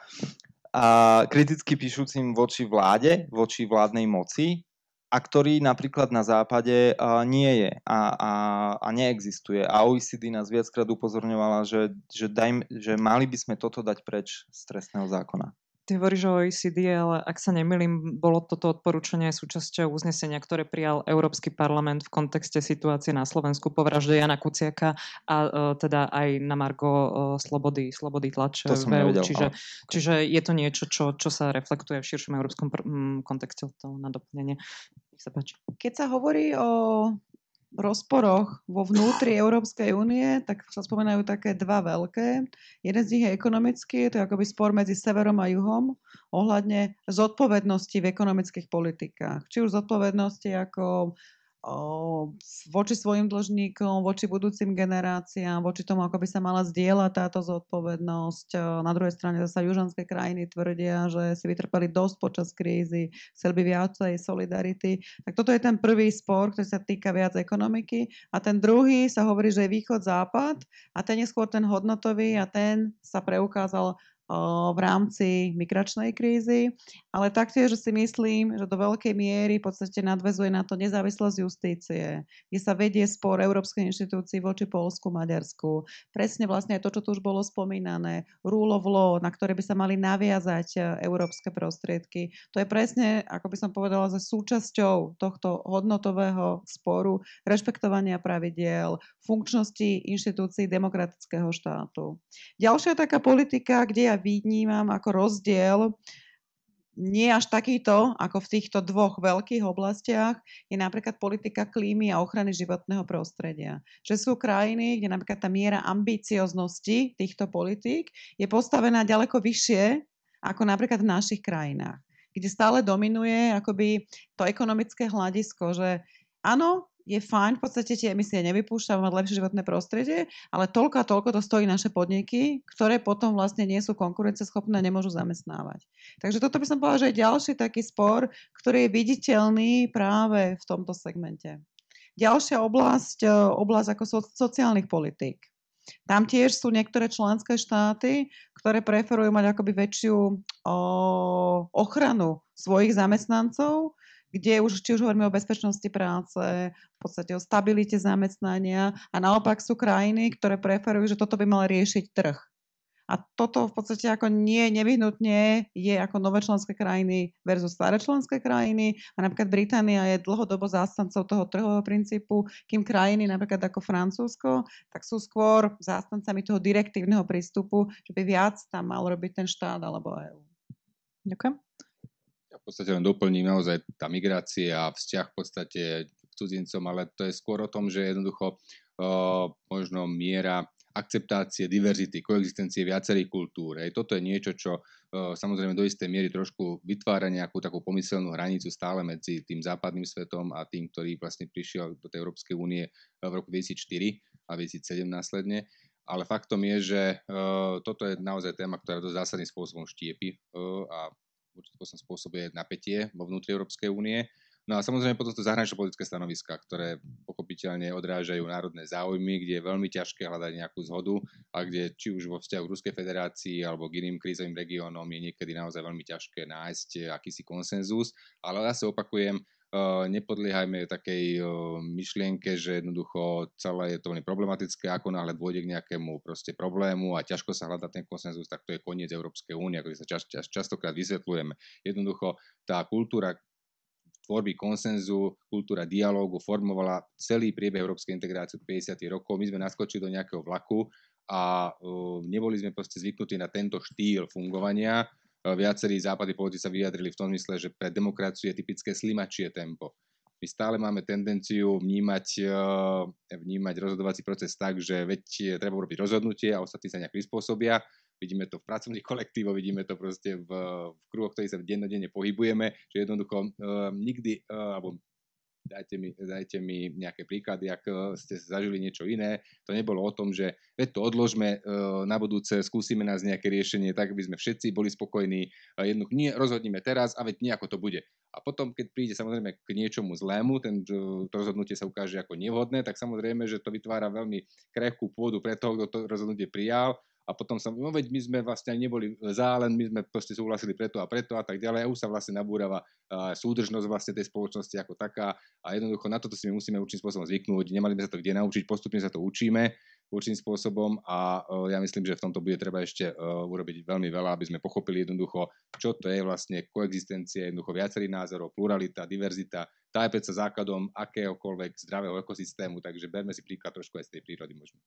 kriticky píšucim voči vláde, voči vládnej moci, a ktorý napríklad na západe nie je a neexistuje. A OECD nás viackrát upozorňovala, že mali by sme toto dať preč z trestného zákona. Ty hovoríš o OECD, ale ak sa nemýlim, bolo toto odporúčanie súčasťou uznesenia, ktoré prijal Európsky parlament v kontexte situácie na Slovensku po vražde Jana Kuciaka a teda aj na margo slobody tlače. To som nevedel. Čiže je to niečo, čo sa reflektuje v širšom európskom kontexte, to na doplnenie. Nech sa páči. Keď sa hovorí o rozporoch vo vnútri Európskej únie, tak sa spomínajú také dva veľké. Jeden z nich je ekonomický, to je akoby spor medzi severom a juhom ohľadne zodpovednosti v ekonomických politikách. Či už zodpovednosti ako voči svojim dlžníkom, voči budúcim generáciám, voči tomu, ako by sa mala zdieľať táto zodpovednosť. Na druhej strane zasa južanské krajiny tvrdia, že si vytrpeli dosť počas krízy, chceli by viacej solidarity. Tak toto je ten prvý spor, ktorý sa týka viac ekonomiky. A ten druhý sa hovorí, že je východ-západ, a ten je skôr ten hodnotový a ten sa preukázal v rámci migračnej krízy, ale taktiež si myslím, že do veľkej miery v podstate nadväzuje na to nezávislosť justície, kde sa vedie spor európskej inštitúcii voči Poľsku, Maďarsku. Presne vlastne aj to, čo tu už bolo spomínané, rule of law, na ktoré by sa mali naviazať európske prostriedky. To je presne, ako by som povedala, že súčasťou tohto hodnotového sporu rešpektovania pravidiel, funkčnosti inštitúcií demokratického štátu. Ďalšia taká politika, kde ja vnímam ako rozdiel, nie až takýto, ako v týchto dvoch veľkých oblastiach, je napríklad politika klímy a ochrany životného prostredia. Že sú krajiny, kde napríklad tá miera ambicioznosti týchto politík je postavená ďaleko vyššie, ako napríklad v našich krajinách, kde stále dominuje akoby to ekonomické hľadisko, že áno, je fajn, v podstate tie emisie nevypúšťame, mať lepšie životné prostredie, ale toľko a toľko to stojí naše podniky, ktoré potom vlastne nie sú konkurenceschopné, nemôžu zamestnávať. Takže toto by som povedala, že je ďalší taký spor, ktorý je viditeľný práve v tomto segmente. Ďalšia oblasť ako sociálnych politík. Tam tiež sú niektoré členské štáty, ktoré preferujú mať akoby väčšiu ochranu svojich zamestnancov, kde už, či už hovoríme o bezpečnosti práce, v podstate o stabilite zamestnania, a naopak sú krajiny, ktoré preferujú, že toto by mal riešiť trh. A toto v podstate ako nie nevyhnutne je ako nové členské krajiny versus staré členské krajiny. A napríklad Británia je dlhodobo zástancov toho trhového princípu, kým krajiny napríklad ako Francúzsko, tak sú skôr zástancami toho direktívneho prístupu, že by viac tam mal robiť ten štát alebo EU. Ďakujem. Ja v podstate len doplním, naozaj tá migrácia a vzťah v podstate k cudzincom, ale to je skôr o tom, že jednoducho možno miera akceptácie, diverzity, koexistencie viacerých kultúr. Toto je niečo, čo samozrejme do istej miery trošku vytvára nejakú takú pomyselnú hranicu stále medzi tým západným svetom a tým, ktorý vlastne prišiel do tej Európskej únie v roku 2004 a 2007 následne. Ale faktom je, že toto je naozaj téma, ktorá dosť zásadným spôsobom štiepi a určite spôsobuje napätie vo vnútri Európskej únie. No a samozrejme potom to zahranično-politické stanoviská, ktoré pochopiteľne odrážajú národné záujmy, kde je veľmi ťažké hľadať nejakú zhodu a kde či už vo vzťahu k Ruskej federácii alebo k iným krízovým regiónom je niekedy naozaj veľmi ťažké nájsť akýsi konsenzus. Ale ja sa opakujem, nepodliehajme takej myšlienke, že jednoducho celé je to problematické, ako náhle dôjde k nejakému proste problému a ťažko sa hľadá ten konsenzus, tak to je koniec Európskej únie, ako sa častokrát vysvetľujeme. Jednoducho tá kultúra tvorby konsenzu, kultúra dialógu formovala celý priebeh európskej integrácie od 50. rokov. My sme naskočili do nejakého vlaku a neboli sme proste zvyknutí na tento štýl fungovania viacerí západní politici sa vyjadrili v tom mysle, že pre demokraciu je typické slimačie tempo. My stále máme tendenciu vnímať rozhodovací proces tak, že veď treba urobiť rozhodnutie a ostatní sa nejak prispôsobia. Vidíme to v pracovných kolektívoch, vidíme to proste v kruhoch, v ktorých sa dennodenne pohybujeme, že jednoducho nikdy, alebo dajte mi nejaké príklady, ak ste zažili niečo iné. To nebolo o tom, že veď to odložme na budúce, skúsime nájsť nejaké riešenie, tak aby sme všetci boli spokojní. Jednoducho nie, rozhodnime teraz a veď nejako to bude. A potom, keď príde samozrejme k niečomu zlému, to rozhodnutie sa ukáže ako nevhodné, tak samozrejme, že to vytvára veľmi krehkú pôdu pre toho, kto to rozhodnutie prijal. A potom sa, no veď my sme vlastne neboli zálen, my sme proste súhlasili preto a tak ďalej. A už sa vlastne nabúrava súdržnosť vlastne tej spoločnosti ako taká. A jednoducho na toto si my musíme určitým spôsobom zvyknúť. Nemali sme sa to kde naučiť, postupne sa to učíme určitým spôsobom a ja myslím, že v tomto bude treba ešte urobiť veľmi veľa, aby sme pochopili jednoducho, čo to je vlastne koexistencia, jednoducho viacerých názorov, pluralita, diverzita. Tá je predsa základom akéhokoľvek zdravého ekosystému, takže berme si príklad trošku aj z tej prírody možno.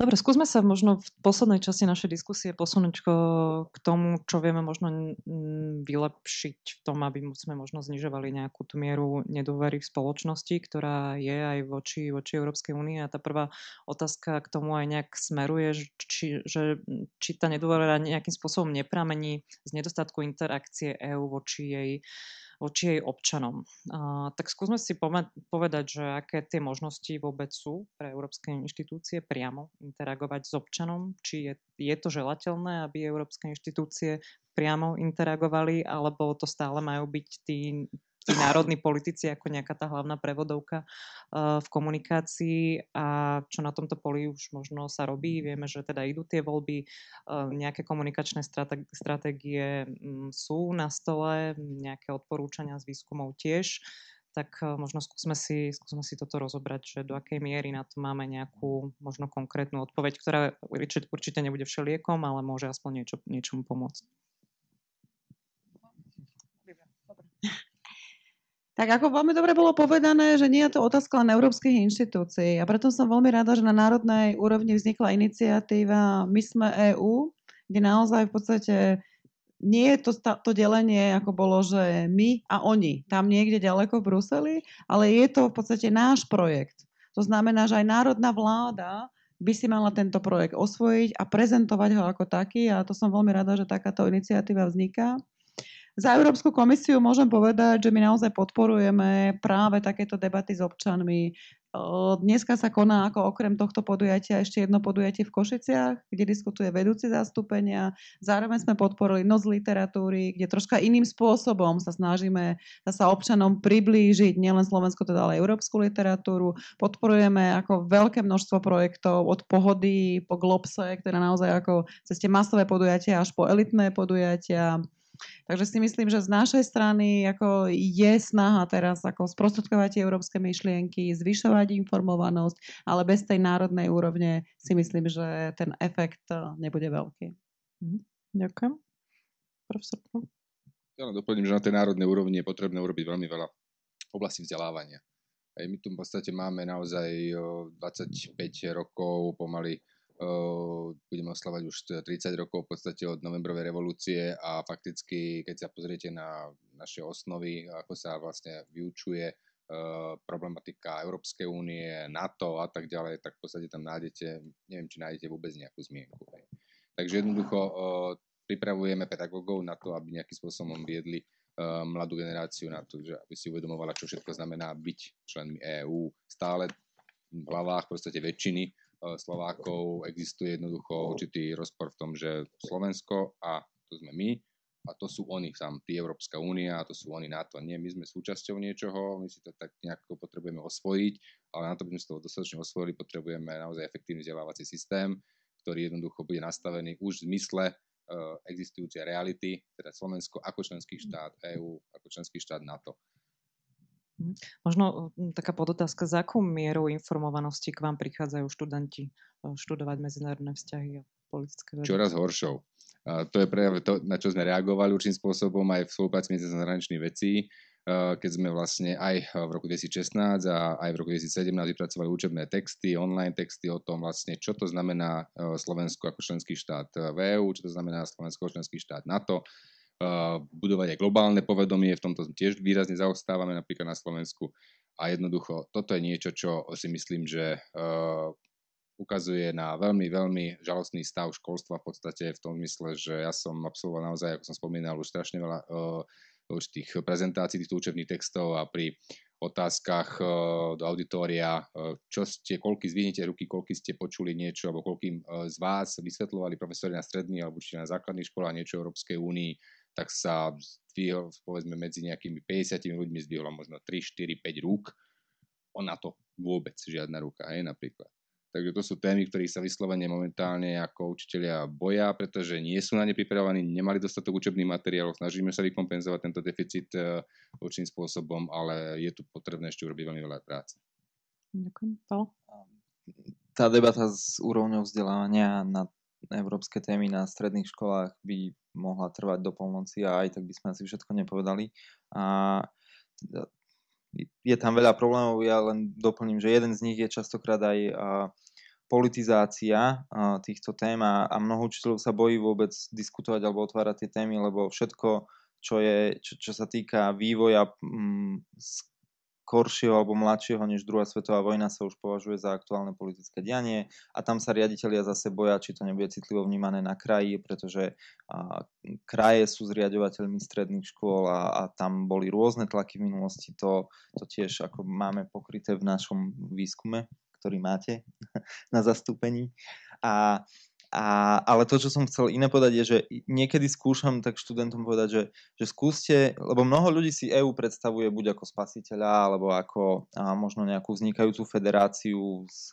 Dobre, skúsme sa možno v poslednej časti našej diskusie posunúť k tomu, čo vieme možno vylepšiť v tom, aby sme možno znižovali nejakú tú mieru nedôvery v spoločnosti, ktorá je aj voči Európskej únii. A tá prvá otázka k tomu aj nejak smeruje, či tá nedôvera nejakým spôsobom nepramení z nedostatku interakcie EÚ voči jej občanom. Tak skúsme si povedať, že aké tie možnosti vôbec sú pre európske inštitúcie priamo interagovať s občanom. Či je to želateľné, aby európske inštitúcie priamo interagovali, alebo to stále majú byť tí národní politici ako nejaká tá hlavná prevodovka v komunikácii. A čo na tomto poli už možno sa robí? Vieme, že teda idú tie voľby, nejaké komunikačné stratégie sú na stole, nejaké odporúčania z výskumov tiež. Tak možno skúsme si toto rozobrať, že do akej miery na to máme nejakú možno konkrétnu odpoveď, ktorá určite nebude všeliekom, ale môže aspoň niečomu pomôcť. Tak ako veľmi dobre bolo povedané, že nie je to otázka len európskych inštitúcií. A preto som veľmi rada, že na národnej úrovni vznikla iniciatíva My sme EU, kde naozaj v podstate nie je to delenie, ako bolo, že my a oni, tam niekde ďaleko v Bruseli, ale je to v podstate náš projekt. To znamená, že aj národná vláda by si mala tento projekt osvojiť a prezentovať ho ako taký. A to som veľmi rada, že takáto iniciatíva vzniká. Za Európsku komisiu môžem povedať, že my naozaj podporujeme práve takéto debaty s občanmi. Dneska sa koná ako okrem tohto podujatia ešte jedno podujatie v Košiciach, kde diskutuje vedúci zastúpenia. Zároveň sme podporili noc literatúry, kde troška iným spôsobom sa snažíme sa občanom priblížiť nielen Slovensko, teda ale európsku literatúru. Podporujeme ako veľké množstvo projektov od Pohody po Globsec, teda naozaj ako cez tie masové podujatia až po elitné podujatia. Takže si myslím, že z našej strany ako je snaha teraz ako sprostredkovať tie európske myšlienky, zvyšovať informovanosť, ale bez tej národnej úrovne si myslím, že ten efekt nebude veľký. Ďakujem. Profesor. Ja doplním, že na tej národnej úrovni je potrebné urobiť veľmi veľa v oblasti vzdelávania. Aj my tu v podstate máme naozaj 25 rokov pomaly. Budeme oslavať už 30 rokov v podstate od novembrovej revolúcie a fakticky, keď sa pozriete na naše osnovy, ako sa vlastne vyučuje problematika Európskej únie, NATO a tak ďalej, tak v podstate tam nájdete, neviem, či nájdete vôbec nejakú zmienku. Takže jednoducho pripravujeme pedagógov na to, aby nejakým spôsobom viedli mladú generáciu na to, že aby si uvedomovala, čo všetko znamená byť členmi EÚ. Stále v hlavách v podstate väčšiny Slovákov existuje jednoducho určitý rozpor v tom, že Slovensko a to sme my a to sú oni sám, tí Európska únia a to sú oni NATO. Nie, my sme súčasťou niečoho, my si to tak nejako potrebujeme osvojiť, ale na to by sme si to dostatočne osvojili, potrebujeme naozaj efektívny vzdelávací systém, ktorý jednoducho bude nastavený už v zmysle existujúcej reality, teda Slovensko ako členský štát EÚ, ako členský štát NATO. Možno taká podotázka, za akou mierou informovanosti k vám prichádzajú študenti študovať medzinárodné vzťahy a politické vedenie? Čoraz horšou. To je práve to, na čo sme reagovali určitým spôsobom aj v spolupráci medzi zahraničných vecí. keď sme vlastne aj v roku 2016 a aj v roku 2017 vypracovali učebné texty, online texty o tom vlastne, čo to znamená Slovensko ako členský štát EU, čo to znamená Slovensko ako členský štát NATO, budovať aj globálne povedomie, v tomto tiež výrazne zaostávame napríklad na Slovensku a jednoducho toto je niečo, čo si myslím, že ukazuje na veľmi, veľmi žalostný stav školstva v podstate v tom mysle, že ja som absolvoval naozaj, ako som spomínal, už strašne veľa tých prezentácií, týchto učebných textov a pri otázkach do auditória, čo ste, koľky zvihnete ruky, koľky ste počuli niečo, alebo koľkým z vás vysvetľovali profesori na stredných alebo či na základných školách niečo o Európskej únii, tak sa zdvihol, povedzme, medzi nejakými 50 ľuďmi zdvihlo možno 3, 4, 5 rúk. Ona to vôbec žiadna ruka, aj napríklad. Takže to sú témy, ktorých sa vyslovene momentálne ako učitelia boja, pretože nie sú na ne pripravovaní, nemali dostatok učebných materiálov, snažíme sa vykompenzovať tento deficit určitým spôsobom, ale je tu potrebné ešte urobiť veľmi veľa práce. Ďakujem. Tá debata s úrovňou vzdelávania na európske témy na stredných školách by mohla trvať do polnoci a aj tak by sme asi všetko nepovedali. A je tam veľa problémov, ja len doplním, že jeden z nich je častokrát aj politizácia týchto tém a mnoho učiteľov sa bojí vôbec diskutovať alebo otvárať tie témy, lebo všetko, čo sa týka vývoja skoršieho alebo mladšieho než druhá svetová vojna, sa už považuje za aktuálne politické dianie a tam sa riaditelia zase boja, či to nebude citlivo vnímané na kraji, pretože kraje sú zriaďovateľmi stredných škôl a tam boli rôzne tlaky v minulosti, to tiež ako máme pokryté v našom výskume, ktorý máte na zastúpení. Ale to, čo som chcel iné povedať, je, že niekedy skúšam tak študentom povedať, že skúste, lebo mnoho ľudí si EU predstavuje buď ako spasiteľa, alebo ako možno nejakú vznikajúcu federáciu s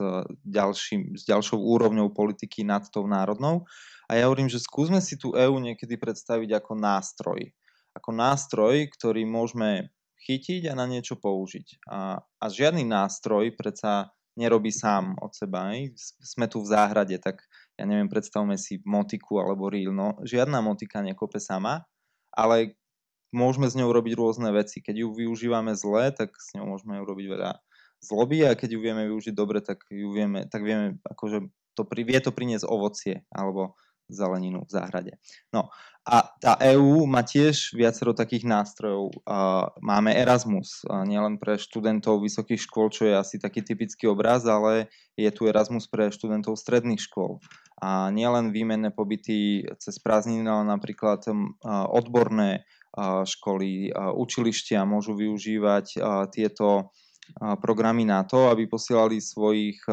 ďalšou úrovňou politiky nad tou národnou. A ja hovorím, že skúsme si tú EU niekedy predstaviť ako nástroj. Ako nástroj, ktorý môžeme chytiť a na niečo použiť. A žiadny nástroj predsa nerobí sám od seba. Sme tu v záhrade, tak ja neviem, predstavme si motiku alebo rýl. No, žiadna motika nekope sama, ale môžeme s ňou robiť rôzne veci. Keď ju využívame zle, tak s ňou môžeme robiť veľa zloby a keď ju vieme využiť dobre, tak vieme akože vie to priniesť ovocie alebo zeleninu v záhrade. No a tá EU má tiež viacero takých nástrojov. Máme Erasmus, nielen pre študentov vysokých škôl, čo je asi taký typický obraz, ale je tu Erasmus pre študentov stredných škôl. A nielen výmenné pobyty cez prázdniny, ale napríklad odborné školy, učilištia môžu využívať tieto programy na to, aby posielali svojich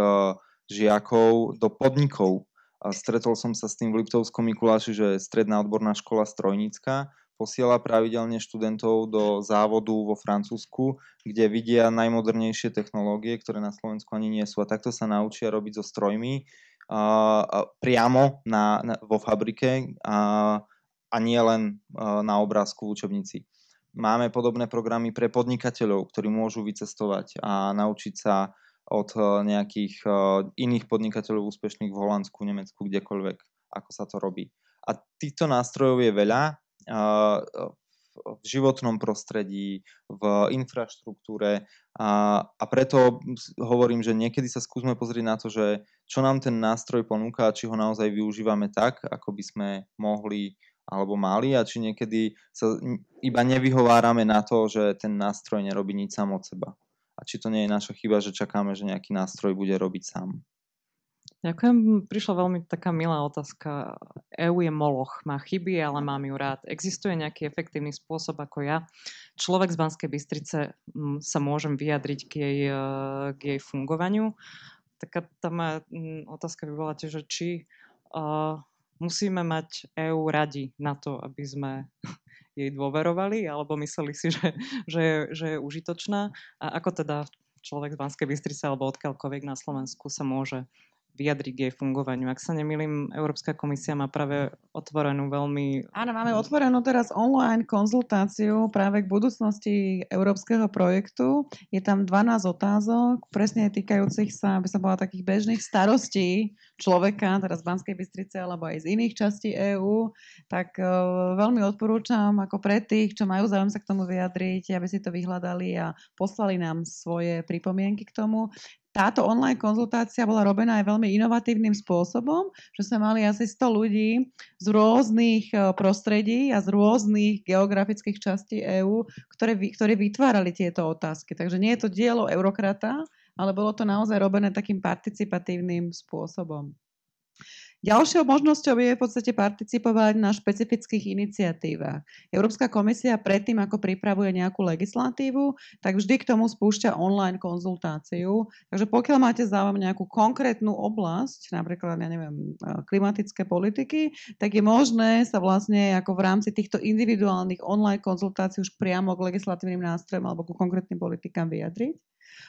žiakov do podnikov. A stretol som sa s tým v Liptovskom Mikuláši, že Stredná odborná škola strojnícka posiela pravidelne študentov do závodu vo Francúzsku, kde vidia najmodernejšie technológie, ktoré na Slovensku ani nie sú. A takto sa naučia robiť so strojmi priamo vo fabrike a nie len na obrázku v učebnici. Máme podobné programy pre podnikateľov, ktorí môžu vycestovať a naučiť sa od nejakých iných podnikateľov úspešných v Holandsku, Nemecku, kdekoľvek, ako sa to robí. A týchto nástrojov je veľa v životnom prostredí, v infraštruktúre a preto hovorím, že niekedy sa skúsme pozrieť na to, že čo nám ten nástroj ponúka, či ho naozaj využívame tak, ako by sme mohli alebo mali a či niekedy sa iba nevyhovárame na to, že ten nástroj nerobí nič sám od seba. A či to nie je naša chyba, že čakáme, že nejaký nástroj bude robiť sám. Ďakujem. Prišla veľmi taká milá otázka. EU je moloch, má chyby, ale mám ju rád. Existuje nejaký efektívny spôsob, ako ja, človek z Banskej Bystrice, sa môžem vyjadriť k jej fungovaniu? Taká tá moja otázka by bola tiež, či musíme mať EU radi na to, aby sme jej dôverovali, alebo mysleli si, že je užitočná. A ako teda človek z Banskej Bystrice alebo odkiaľkoľvek na Slovensku sa môže vyjadriť k jej fungovaniu. Ak sa nemýlim, Európska komisia má práve otvorenú veľmi... Áno, máme otvorenú teraz online konzultáciu práve k budúcnosti európskeho projektu. Je tam 12 otázok, presne týkajúcich sa, aby som povedala, takých bežných starostí človeka, teraz z Banskej Bystrice alebo aj z iných častí EÚ, tak veľmi odporúčam ako pre tých, čo majú záujem sa k tomu vyjadriť, aby si to vyhľadali a poslali nám svoje pripomienky k tomu. Táto online konzultácia bola robená aj veľmi inovatívnym spôsobom, že sme mali asi 100 ľudí z rôznych prostredí a z rôznych geografických častí EÚ, ktorí vytvárali tieto otázky. Takže nie je to dielo eurokrata, ale bolo to naozaj robené takým participatívnym spôsobom. Ďalšou možnosťou je v podstate participovať na špecifických iniciatívach. Európska komisia predtým, ako pripravuje nejakú legislatívu, tak vždy k tomu spúšťa online konzultáciu. Takže pokiaľ máte záujem nejakú konkrétnu oblasť, napríklad, ja neviem, klimatické politiky, tak je možné sa vlastne ako v rámci týchto individuálnych online konzultácií už priamo k legislatívnym nástrojom alebo ku konkrétnym politikám vyjadriť.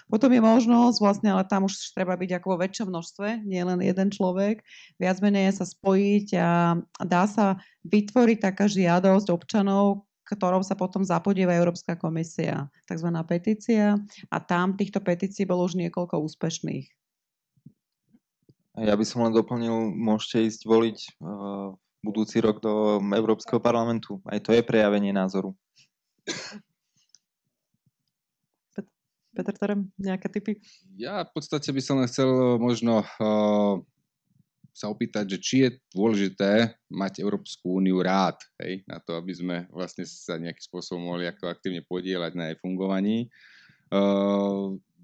Potom je možnosť, vlastne, ale tam už treba byť ako vo väčšom množstve, nie len jeden človek, viac menej sa spojiť a dá sa vytvoriť taká žiadosť občanov, ktorou sa potom zapodieva Európska komisia, takzvaná petícia, a tam týchto petícií bolo už niekoľko úspešných. Ja by som len doplnil, môžete ísť voliť budúci rok do Európskeho parlamentu. Aj to je prejavenie názoru. Peter Terem, nejaké tipy? Ja v podstate by som chcel možno sa opýtať, že či je dôležité mať Európsku úniu rád, hej, na to, aby sme vlastne sa nejakým spôsobom mohli ako aktívne podieľať na jej fungovaní.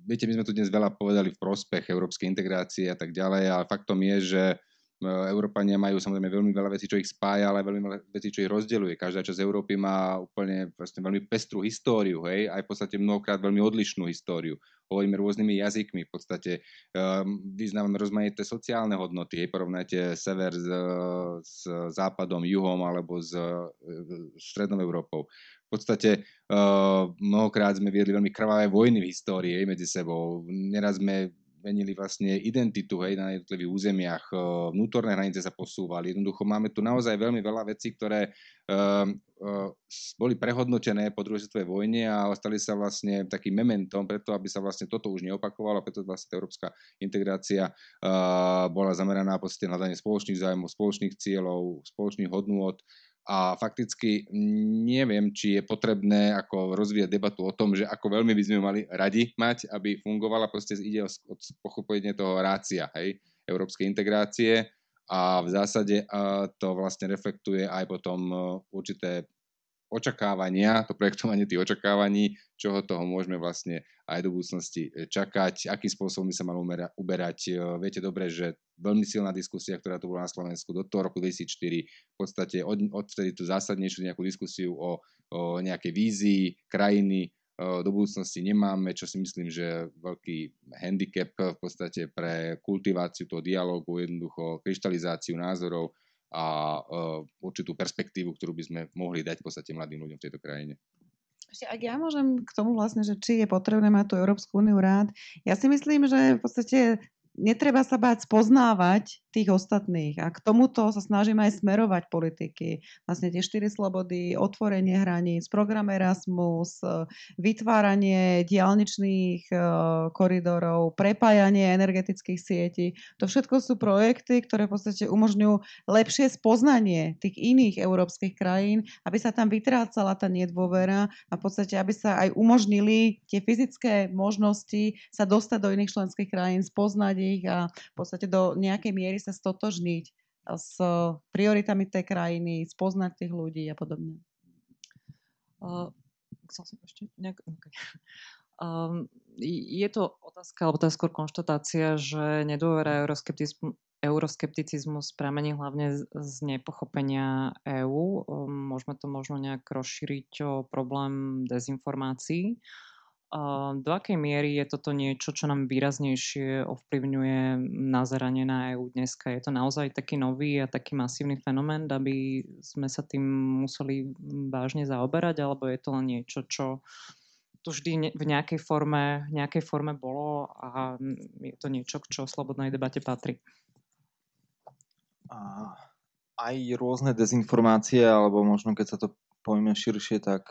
Viete, my sme tu dnes veľa povedali v prospech európskej integrácie a tak ďalej, ale faktom je, že Európania majú samozrejme veľmi veľa vecí, čo ich spája, ale veľmi veľa vecí, čo ich rozdeľuje. Každá časť Európy má úplne vlastne veľmi pestrú históriu, hej, aj v podstate mnohokrát veľmi odlišnú históriu. Hovoríme rôznymi jazykmi, v podstate vyznávame rozmanité sociálne hodnoty, hej, porovnajte sever s západom, juhom alebo s strednou Európou. V podstate mnohokrát sme viedli veľmi krvavé vojny v histórii, hej, medzi sebou. Neraz sme menili vlastne identitu, hej, na jednotlivých územiach, vnútorné hranice sa posúvali. Jednoducho máme tu naozaj veľmi veľa vecí, ktoré boli prehodnotené po druhej svetovej vojne a stali sa vlastne takým mementom, preto aby sa vlastne toto už neopakovalo, preto vlastne európska integrácia bola zameraná v podstate na hľadanie spoločných zájmov, spoločných cieľov, spoločných hodnôt. A fakticky neviem, či je potrebné ako rozvíjať debatu o tom, že ako veľmi by sme mali radi mať, aby fungovala, proste ide o pochopenie toho rácia, hej, európskej integrácie, a v zásade to vlastne reflektuje aj potom určité očakávania, to projektovanie tých očakávaní, čoho toho môžeme vlastne aj do budúcnosti čakať, akým spôsobom by sa malo uberať. Viete dobre, že veľmi silná diskusia, ktorá tu bola na Slovensku do toho roku 2004, v podstate odvtedy tú zásadnejšiu nejakú diskusiu o nejakej vízii krajiny do budúcnosti nemáme, čo si myslím, že veľký handicap v podstate pre kultiváciu toho dialógu, jednoducho kryštalizáciu názorov a určitú perspektívu, ktorú by sme mohli dať v podstate mladým ľuďom v tejto krajine. Ešte, ak ja môžem k tomu vlastne, že či je potrebné mať tú Európsku úniu rád, ja si myslím, že v podstate netreba sa báť spoznávať tých ostatných. A k tomuto sa snažíme aj smerovať politiky. Vlastne tie 4 slobody, otvorenie hraníc, program Erasmus, vytváranie diaľničných koridorov, prepájanie energetických sietí. To všetko sú projekty, ktoré v podstate umožňujú lepšie spoznanie tých iných európskych krajín, aby sa tam vytrácala tá nedôvera a v podstate, aby sa aj umožnili tie fyzické možnosti sa dostať do iných členských krajín, spoznať ich a v podstate do nejakej miery sa stotožniť s prioritami tej krajiny, spoznať tých ľudí a podobne. Je to otázka, alebo to je skôr konštatácia, že nedôvera euroskepticizmus pramení hlavne z nepochopenia EÚ. Môžeme to možno nejak rozšíriť o problém dezinformácií. Do akej miery je toto niečo, čo nám výraznejšie ovplyvňuje nazeranie na EU dneska? Je to naozaj taký nový a taký masívny fenomén, aby sme sa tým museli vážne zaoberať, alebo je to len niečo, čo to vždy v nejakej forme bolo a je to niečo, čo v slobodnej debate patrí. A aj rôzne dezinformácie, alebo možno keď sa to pojme širšie, tak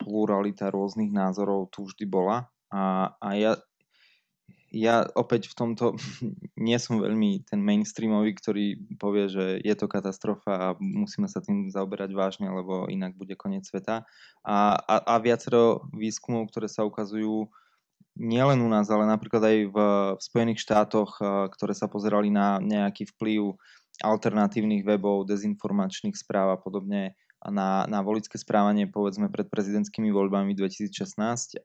pluralita rôznych názorov tu vždy bola. Ja opäť v tomto nie som veľmi ten mainstreamový, ktorý povie, že je to katastrofa a musíme sa tým zaoberať vážne, lebo inak bude koniec sveta. A viacero výskumov, ktoré sa ukazujú nielen u nás, ale napríklad aj v Spojených štátoch, ktoré sa pozerali na nejaký vplyv alternatívnych webov, dezinformačných správ a podobne na voličské správanie, povedzme, pred prezidentskými voľbami 2016,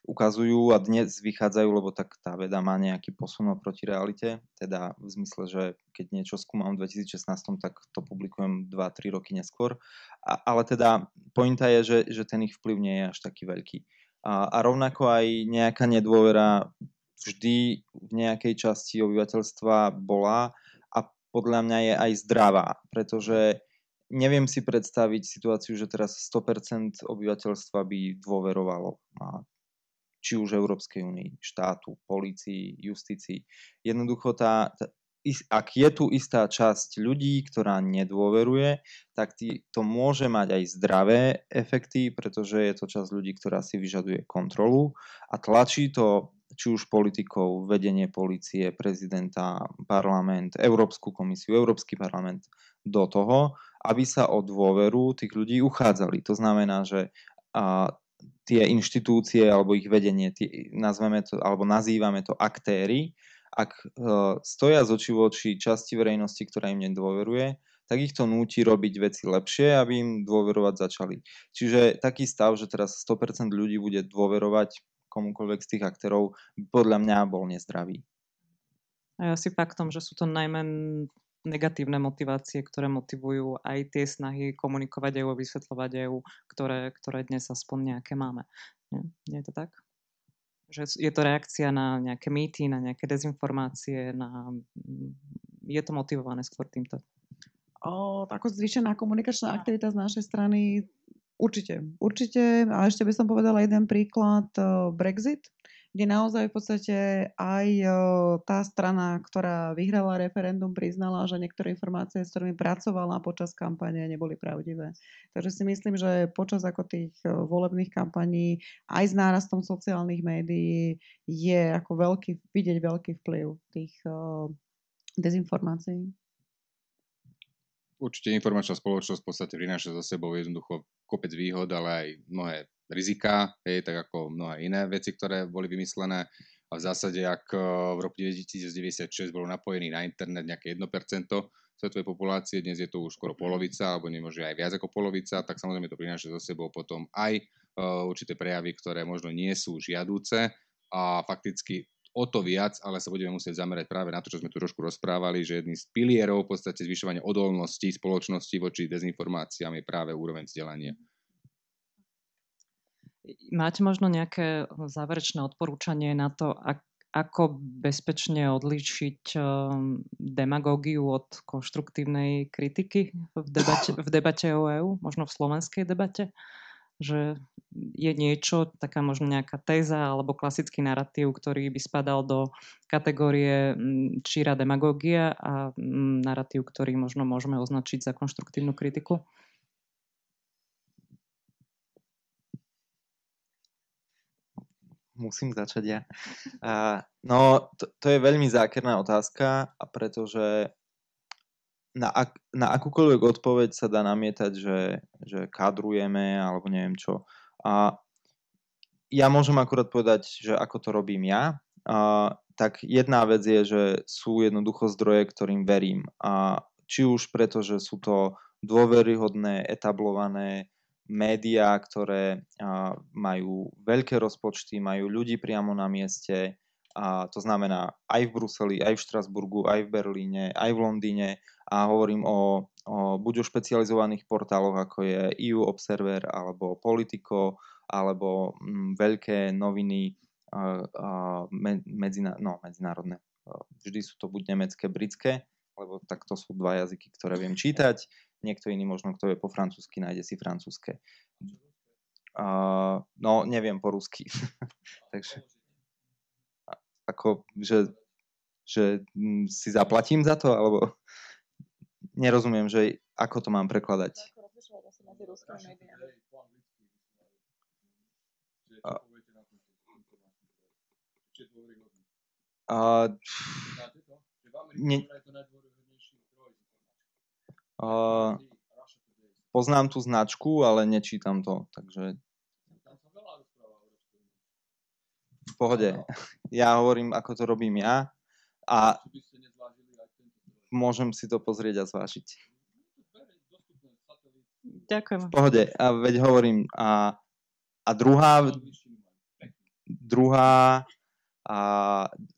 ukazujú a dnes vychádzajú, lebo tak tá veda má nejaký posun oproti realite, teda v zmysle, že keď niečo skúmam v 2016, tak to publikujem 2-3 roky neskôr, ale teda pointa je, že ten ich vplyv nie je až taký veľký. A rovnako aj nejaká nedôvera vždy v nejakej časti obyvateľstva bola a podľa mňa je aj zdravá, pretože neviem si predstaviť situáciu, že teraz 100% obyvateľstva by dôverovalo či už Európskej únii, štátu, polícii, justícii. Jednoducho, ak je tu istá časť ľudí, ktorá nedôveruje, tak to môže mať aj zdravé efekty, pretože je to časť ľudí, ktorá si vyžaduje kontrolu a tlačí to či už politikov, vedenie polície, prezidenta, parlament, Európsku komisiu, Európsky parlament do toho, aby sa o dôveru tých ľudí uchádzali. To znamená, že tie inštitúcie alebo ich vedenie, nazveme to, alebo nazývame to aktéri, ak stoja z oči voči časti verejnosti, ktorá im nedôveruje, tak ich to núti robiť veci lepšie, aby im dôverovať začali. Čiže taký stav, že teraz 100% ľudí bude dôverovať komukoľvek z tých aktérov, podľa mňa bol nezdravý. A asi faktom, že sú to najmä negatívne motivácie, ktoré motivujú aj tie snahy komunikovať EU a vysvetľovať EU, ktoré dnes aspoň nejaké máme. Nie je to tak? Že je to reakcia na nejaké mýty, na nejaké dezinformácie, je to motivované skôr týmto? Ako zvýšená komunikačná aktivita z našej strany určite, ale ešte by som povedala jeden príklad, Brexit, kde naozaj v podstate aj tá strana, ktorá vyhrala referendum, priznala, že niektoré informácie, s ktorými pracovala počas kampane, neboli pravdivé. Takže si myslím, že počas ako tých volebných kampaní aj s nárastom sociálnych médií je ako vidieť veľký vplyv tých dezinformácií. Určite informačná spoločnosť v podstate prináša za sebou jednoducho kopec výhod, ale aj mnohé rizika, tak ako mnohé iné veci, ktoré boli vymyslené. A v zásade, ak v roku 1996 bolo napojený na internet nejaké 1% svetovej populácie, dnes je to už skoro polovica, alebo nemôže aj viac ako polovica, tak samozrejme to prináša za sebou potom aj určité prejavy, ktoré možno nie sú žiaduce a fakticky o to viac, ale sa budeme musieť zamerať práve na to, čo sme tu trošku rozprávali, že jedným z pilierov v podstate zvyšovania odolnosti spoločnosti voči dezinformáciám je práve úroveň vzdelania. Máte možno nejaké záverečné odporúčanie na to, ako bezpečne odlíšiť demagógiu od konštruktívnej kritiky v debate o EU, možno v slovenskej debate? Že je niečo, taká možno nejaká téza alebo klasický narratív, ktorý by spadal do kategórie číra demagógia a narratív, ktorý možno môžeme označiť za konštruktívnu kritiku? Musím začať ja. To je veľmi zákerná otázka, pretože na akúkoľvek odpoveď sa dá namietať, že kadrujeme alebo neviem čo. A ja môžem akurát povedať, že ako to robím ja. Tak jedna vec je, že sú jednoducho zdroje, ktorým verím. A či už preto, že sú to dôveryhodné, etablované médiá, ktoré majú veľké rozpočty, majú ľudí priamo na mieste, a to znamená aj v Bruseli, aj v Štrasburgu, aj v Berlíne, aj v Londýne, a hovorím o buď o špecializovaných portáloch, ako je EU Observer, alebo Politico, alebo veľké noviny medzinárodné. Vždy sú to buď nemecké, britské, lebo tak to sú dva jazyky, ktoré viem čítať. Niekto iný možno, kto je po francúzsky, nájde si francúzske. No, neviem po rusky. Takže ako, že si zaplatím za to, alebo nerozumiem, že ako to mám prekladať. Poznám tú značku, ale nečítam to, takže... V pohode. Ja hovorím, ako to robím ja a môžem si to pozrieť a zvážiť. Ďakujem. V pohode. A veď hovorím. A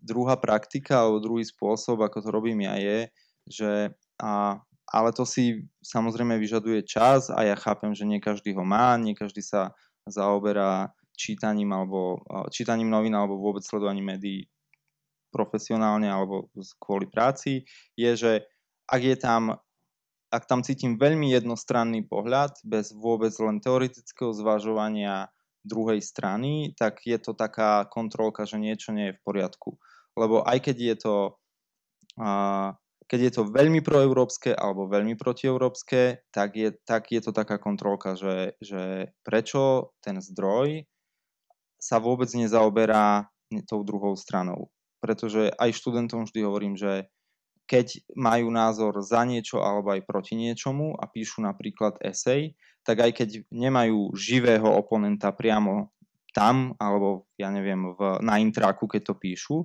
druhá praktika alebo druhý spôsob, ako to robím ja, je, že... Ale to si samozrejme vyžaduje čas a ja chápem, že nie každý ho má, nie každý sa zaoberá čítaním novín alebo vôbec sledovaním médií profesionálne alebo kvôli práci, je, že ak tam cítim veľmi jednostranný pohľad bez vôbec len teoretického zvažovania druhej strany, tak je to taká kontrolka, že niečo nie je v poriadku. Lebo aj keď je to veľmi proeurópske alebo veľmi protieurópske, tak je to taká kontrolka, že prečo ten zdroj sa vôbec nezaoberá tou druhou stranou. Pretože aj študentom vždy hovorím, že keď majú názor za niečo alebo aj proti niečomu a píšu napríklad esej, tak aj keď nemajú živého oponenta priamo tam, alebo ja neviem, na intráku, keď to píšu,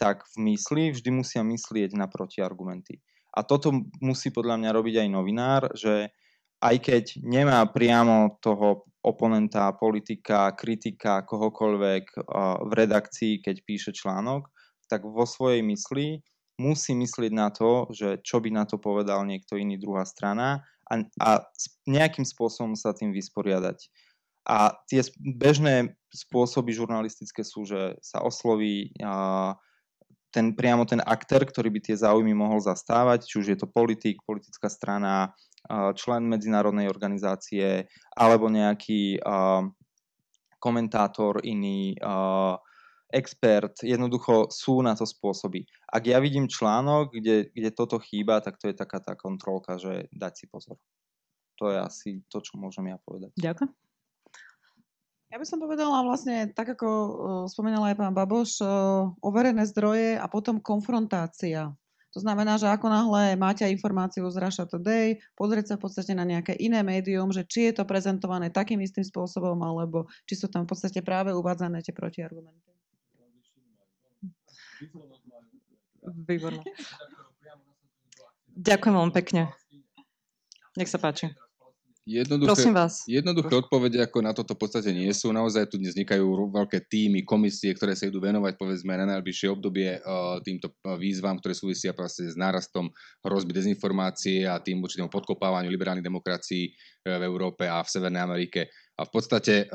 tak v mysli vždy musia myslieť na protiargumenty. A toto musí podľa mňa robiť aj novinár, že aj keď nemá priamo toho oponenta, politika, kritika, kohokoľvek v redakcii, keď píše článok, tak vo svojej mysli musí myslieť na to, že čo by na to povedal niekto iný, druhá strana a nejakým spôsobom sa tým vysporiadať. A tie bežné spôsoby žurnalistické sú, že sa osloví priamo ten aktér, ktorý by tie záujmy mohol zastávať, či už je to politik, politická strana, člen medzinárodnej organizácie alebo nejaký komentátor iný, expert, jednoducho sú na to spôsoby. Ak ja vidím článok, kde toto chýba, tak to je taká tá kontrolka, že dať si pozor. To je asi to, čo môžem ja povedať. Ďakujem. Ja by som povedala vlastne, tak ako spomenala aj pán Baboš, overené zdroje a potom konfrontácia. To znamená, že ako náhle máte informáciu z Russia Today, pozrieť sa v podstate na nejaké iné médium, že či je to prezentované takým istým spôsobom, alebo či sú tam v podstate práve uvádzané tie protiargumenty. Výborné. Ďakujem vám pekne. Nech sa páči. Jednoduché odpovede ako na toto v podstate nie sú. Naozaj tu dnes vznikajú veľké týmy, komisie, ktoré sa idú venovať povedzme na najbližšie obdobie týmto výzvam, ktoré súvisia s nárastom hrozby dezinformácie a tým určitému podkopávaniu liberálnych demokracií v Európe a v Severnej Amerike. A v podstate...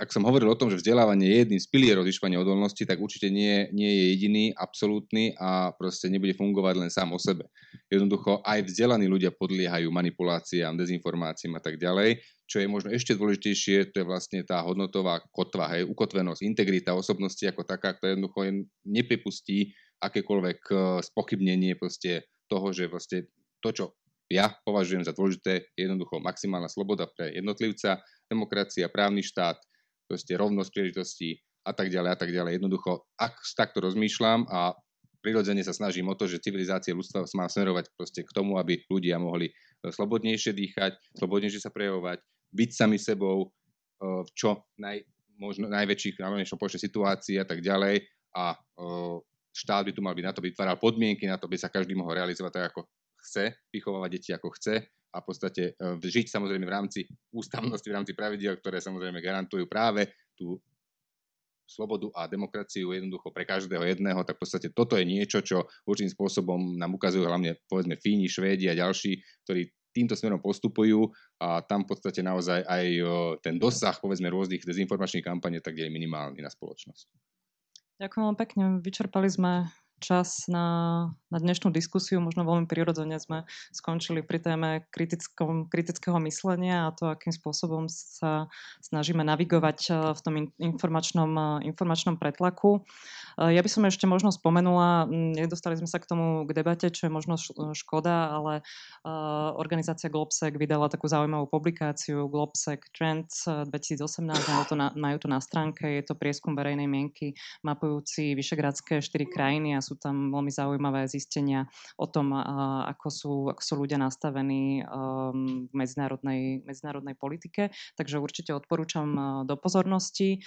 Ak som hovoril o tom, že vzdelávanie je jedným z pilierov zvyšovania odolnosti, tak určite nie je jediný, absolútny a proste nebude fungovať len sám o sebe. Jednoducho aj vzdelaní ľudia podliehajú manipuláciám, dezinformáciám a tak ďalej. Čo je možno ešte dôležitejšie, to je vlastne tá hodnotová kotva, hej, ukotvenosť, integrita osobnosti ako taká, ktorá jednoducho nepripustí akékoľvek spochybnenie proste toho, že proste to, čo ja považujem za dôležité, je jednoducho maximálna sloboda pre jednotlivca, demokracia, právny štát, proste rovnosť príležitostí a tak ďalej a tak ďalej. Jednoducho, ak takto rozmýšľam a prirodzene sa snažím o to, že civilizácia ľudstva má smerovať proste k tomu, aby ľudia mohli slobodnejšie dýchať, slobodnejšie sa prejavovať, byť sami sebou v čo najväčších, najväčšom počte situácií a tak ďalej. A štát by tu mal byť na to, vytváral podmienky na to, aby sa každý mohol realizovať tak, ako chce, vychovávať deti, ako chce. A v podstate žiť samozrejme v rámci ústavnosti, v rámci pravidiel, ktoré samozrejme garantujú práve tú slobodu a demokraciu jednoducho pre každého jedného, tak v podstate toto je niečo, čo určitým spôsobom nám ukazujú hlavne povedzme Fíni, Švédi a ďalší, ktorí týmto smerom postupujú a tam v podstate naozaj aj ten dosah povedzme rôznych dezinformačných kampaní tak je minimálny na spoločnosť. Ďakujem vám pekne, vyčerpali sme čas na dnešnú diskusiu. Možno veľmi prirodzene sme skončili pri téme kritického myslenia a to, akým spôsobom sa snažíme navigovať v tom informačnom pretlaku. Ja by som ešte možno spomenula, nedostali sme sa k tomu k debate, čo je možno škoda, ale organizácia Globsec vydala takú zaujímavú publikáciu Globsec Trends 2018, majú to na stránke, je to prieskum verejnej mienky mapujúci vyšegradské 4 krajiny a sú tam veľmi zaujímavé zistenia o tom, ako sú ľudia nastavení v medzinárodnej politike. Takže určite odporúčam do pozornosti.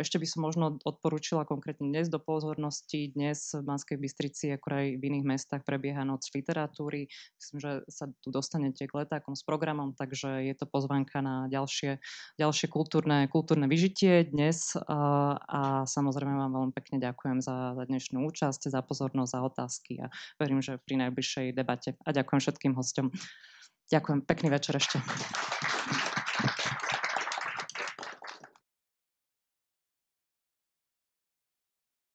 Ešte by som možno odporúčila konkrétne dnes do pozornosti. Dnes v Banskej Bystrici, ako aj v iných mestách, prebieha noc literatúry. Myslím, že sa tu dostanete k letákom s programom, takže je to pozvánka na ďalšie kultúrne vyžitie dnes. A samozrejme vám veľmi pekne ďakujem za dnešnú účasť, za pozornosť, za otázky a verím, že pri najbližšej debate. A ďakujem všetkým hosťom. Ďakujem, pekný večer ešte.